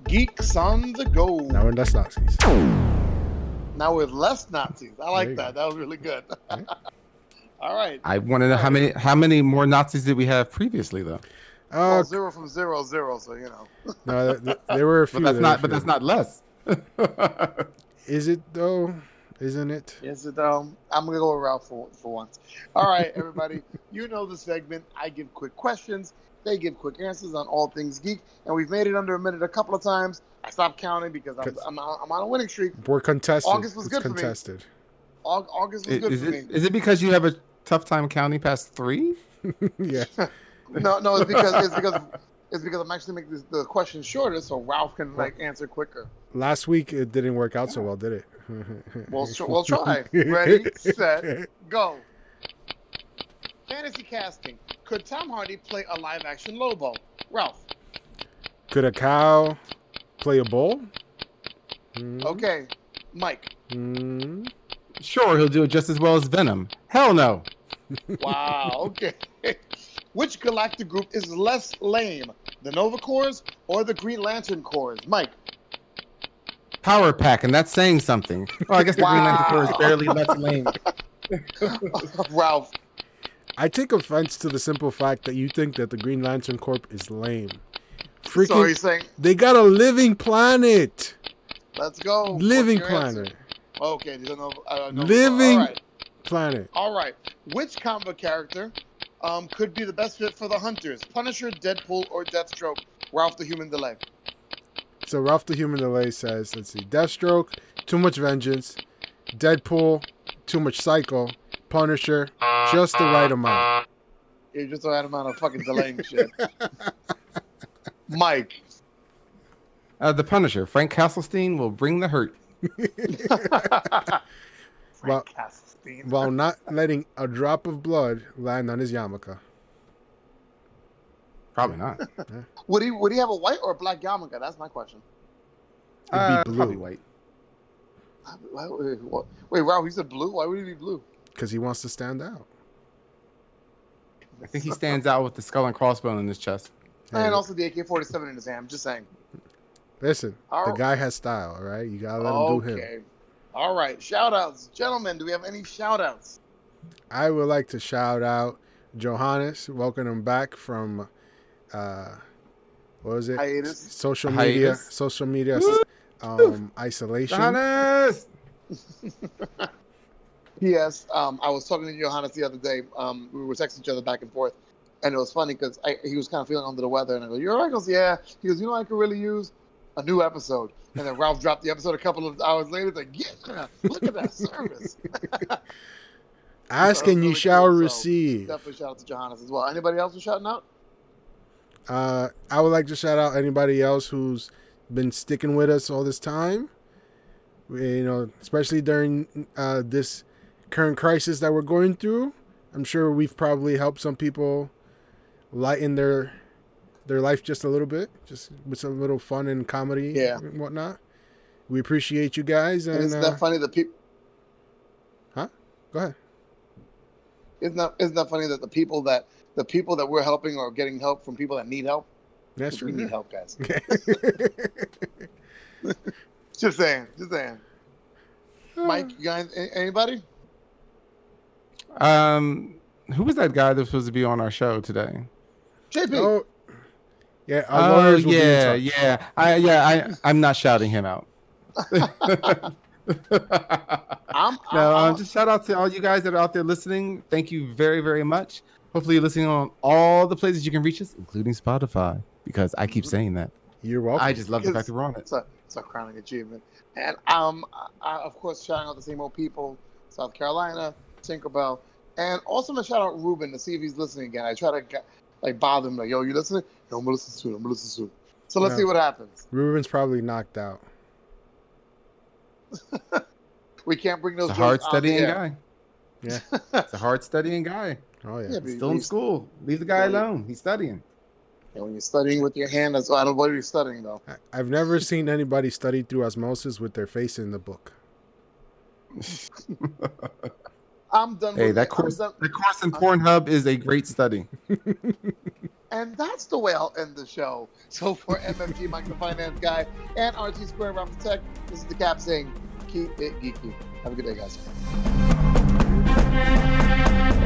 Geeks on the Go. Now we're less Nazis. Now with less Nazis. I like that. Go. That was really good. All right. I want to know how many how many more Nazis did we have previously, though? Uh, well, zero from zero, zero. So you know. No, there, there were a few. But that's not. But that's not less. Is it though? Isn't it? Is it though? I'm going to go with Ralph for, for once. All right, everybody. You know the segment. I give quick questions. They give quick answers on all things geek. And we've made it under a minute a couple of times. I stopped counting because I'm, I'm, I'm on a winning streak. We're contested. August was it's good contested. for me. August was it, good is for it, me. Is it because you have a tough time counting past three? Yeah. No, no, it's because it's because it's because I'm actually making this, the question shorter, so Ralph can like answer quicker. Last week it didn't work out yeah. so well, did it? We'll we'll try. Ready, set, go. Fantasy casting. Could Tom Hardy play a live-action Lobo? Ralph. Could a cow play a bull? Mm. Okay, Mike. Mm. Sure, he'll do it just as well as Venom. Hell no. Wow. Okay. Which galactic group is less lame, the Nova Corps or the Green Lantern Corps? Mike. Power Pack, and that's saying something. Oh, I guess the wow. Green Lantern Corps is barely less lame. Ralph. I take offense to the simple fact that you think that the Green Lantern Corps is lame. Freaking, Sorry, saying. They got a living planet. Let's go. Living planet. Answer? Okay. Know, uh, no, living all right. planet. All right. Which comic character... Um, could be the best fit for the Hunters? Punisher, Deadpool, or Deathstroke? Ralph the Human Delay. So Ralph the Human Delay says, let's see, Deathstroke, too much vengeance. Deadpool, too much psycho. Punisher, just the right amount. You're just the right amount of fucking delaying shit. Mike. Uh, the Punisher, Frank Castlestein will bring the hurt. While, while not letting a drop of blood land on his yarmulke. Probably not. Yeah. Would he Would he have a white or a black yarmulke? That's my question. It'd uh, be blue. Probably white. Why, wait, wait, wait, Ralph, he said blue? Why would he be blue? Because he wants to stand out. I think he stands out with the skull and crossbone in his chest. And, and also the A K forty-seven in his hand. I'm just saying. Listen, all the right. guy has style, all right? You got to let okay. him do him. All right, shout-outs. Gentlemen, do we have any shout-outs? I would like to shout out Johannes. Welcome him back from, uh, what was it? Hiatus. Social Hiatus. media. Social media um, isolation. Johannes! Yes, um, I was talking to Johannes the other day. Um, we were texting each other back and forth, and it was funny because he was kind of feeling under the weather, and I go, "You're right." I goes, "Yeah." He goes, "You know what I could really use? A new episode." And then Ralph dropped the episode a couple of hours later. It's like, yeah, look at that service. Ask and really you shall cool, receive. So definitely shout out to Johannes as well. Anybody else who's shouting out? Uh, I would like to shout out anybody else who's been sticking with us all this time. We, you know, especially during uh, this current crisis that we're going through. I'm sure we've probably helped some people lighten their... their life just a little bit, just with some little fun and comedy yeah. and whatnot. We appreciate you guys. And, and isn't that uh, funny that people... Huh? Go ahead. Isn't that, isn't that funny that the people that the people that we're helping are getting help from people that need help? That's true. We need help, guys. Okay. Just saying. Just saying. Uh, Mike, you guys, anybody? Um, who was that guy that was supposed to be on our show today? J P. Oh, Yeah, our oh, lawyers will yeah, be in touch. yeah, I, yeah. I, I'm not shouting him out. I'm, I'm, no, um, just shout out to all you guys that are out there listening. Thank you very, very much. Hopefully, you're listening on all the places you can reach us, including Spotify, because I keep saying that. You're welcome. I just love the fact that we're on it. It's a, it's a crowning achievement, and um, I, of course, shouting out the same old people, South Carolina, Tinkerbell, and also I'm gonna shout out Ruben to see if he's listening again. I try to. Like, bother him. Like, yo, you listening? No, I'm going to listen soon. I'm going to listen soon. So let's yeah. see what happens. Ruben's probably knocked out. We can't bring those jokes out. It's a hard studying guy. Yeah. It's a hard studying guy. Oh, yeah. yeah but, Still in school. Leave the guy yeah, alone. He's studying. And when you're studying with your hand, that's, I don't know what you're studying, though. I, I've never seen anybody study through osmosis with their face in the book. I'm done. Hey, with that it. course, that course in Pornhub is a great study. And that's the way I'll end the show. So for M M G, Mike the Finance Guy, and R T Square, Ralph the Tech, this is the Cap saying, keep it geeky. Have a good day, guys.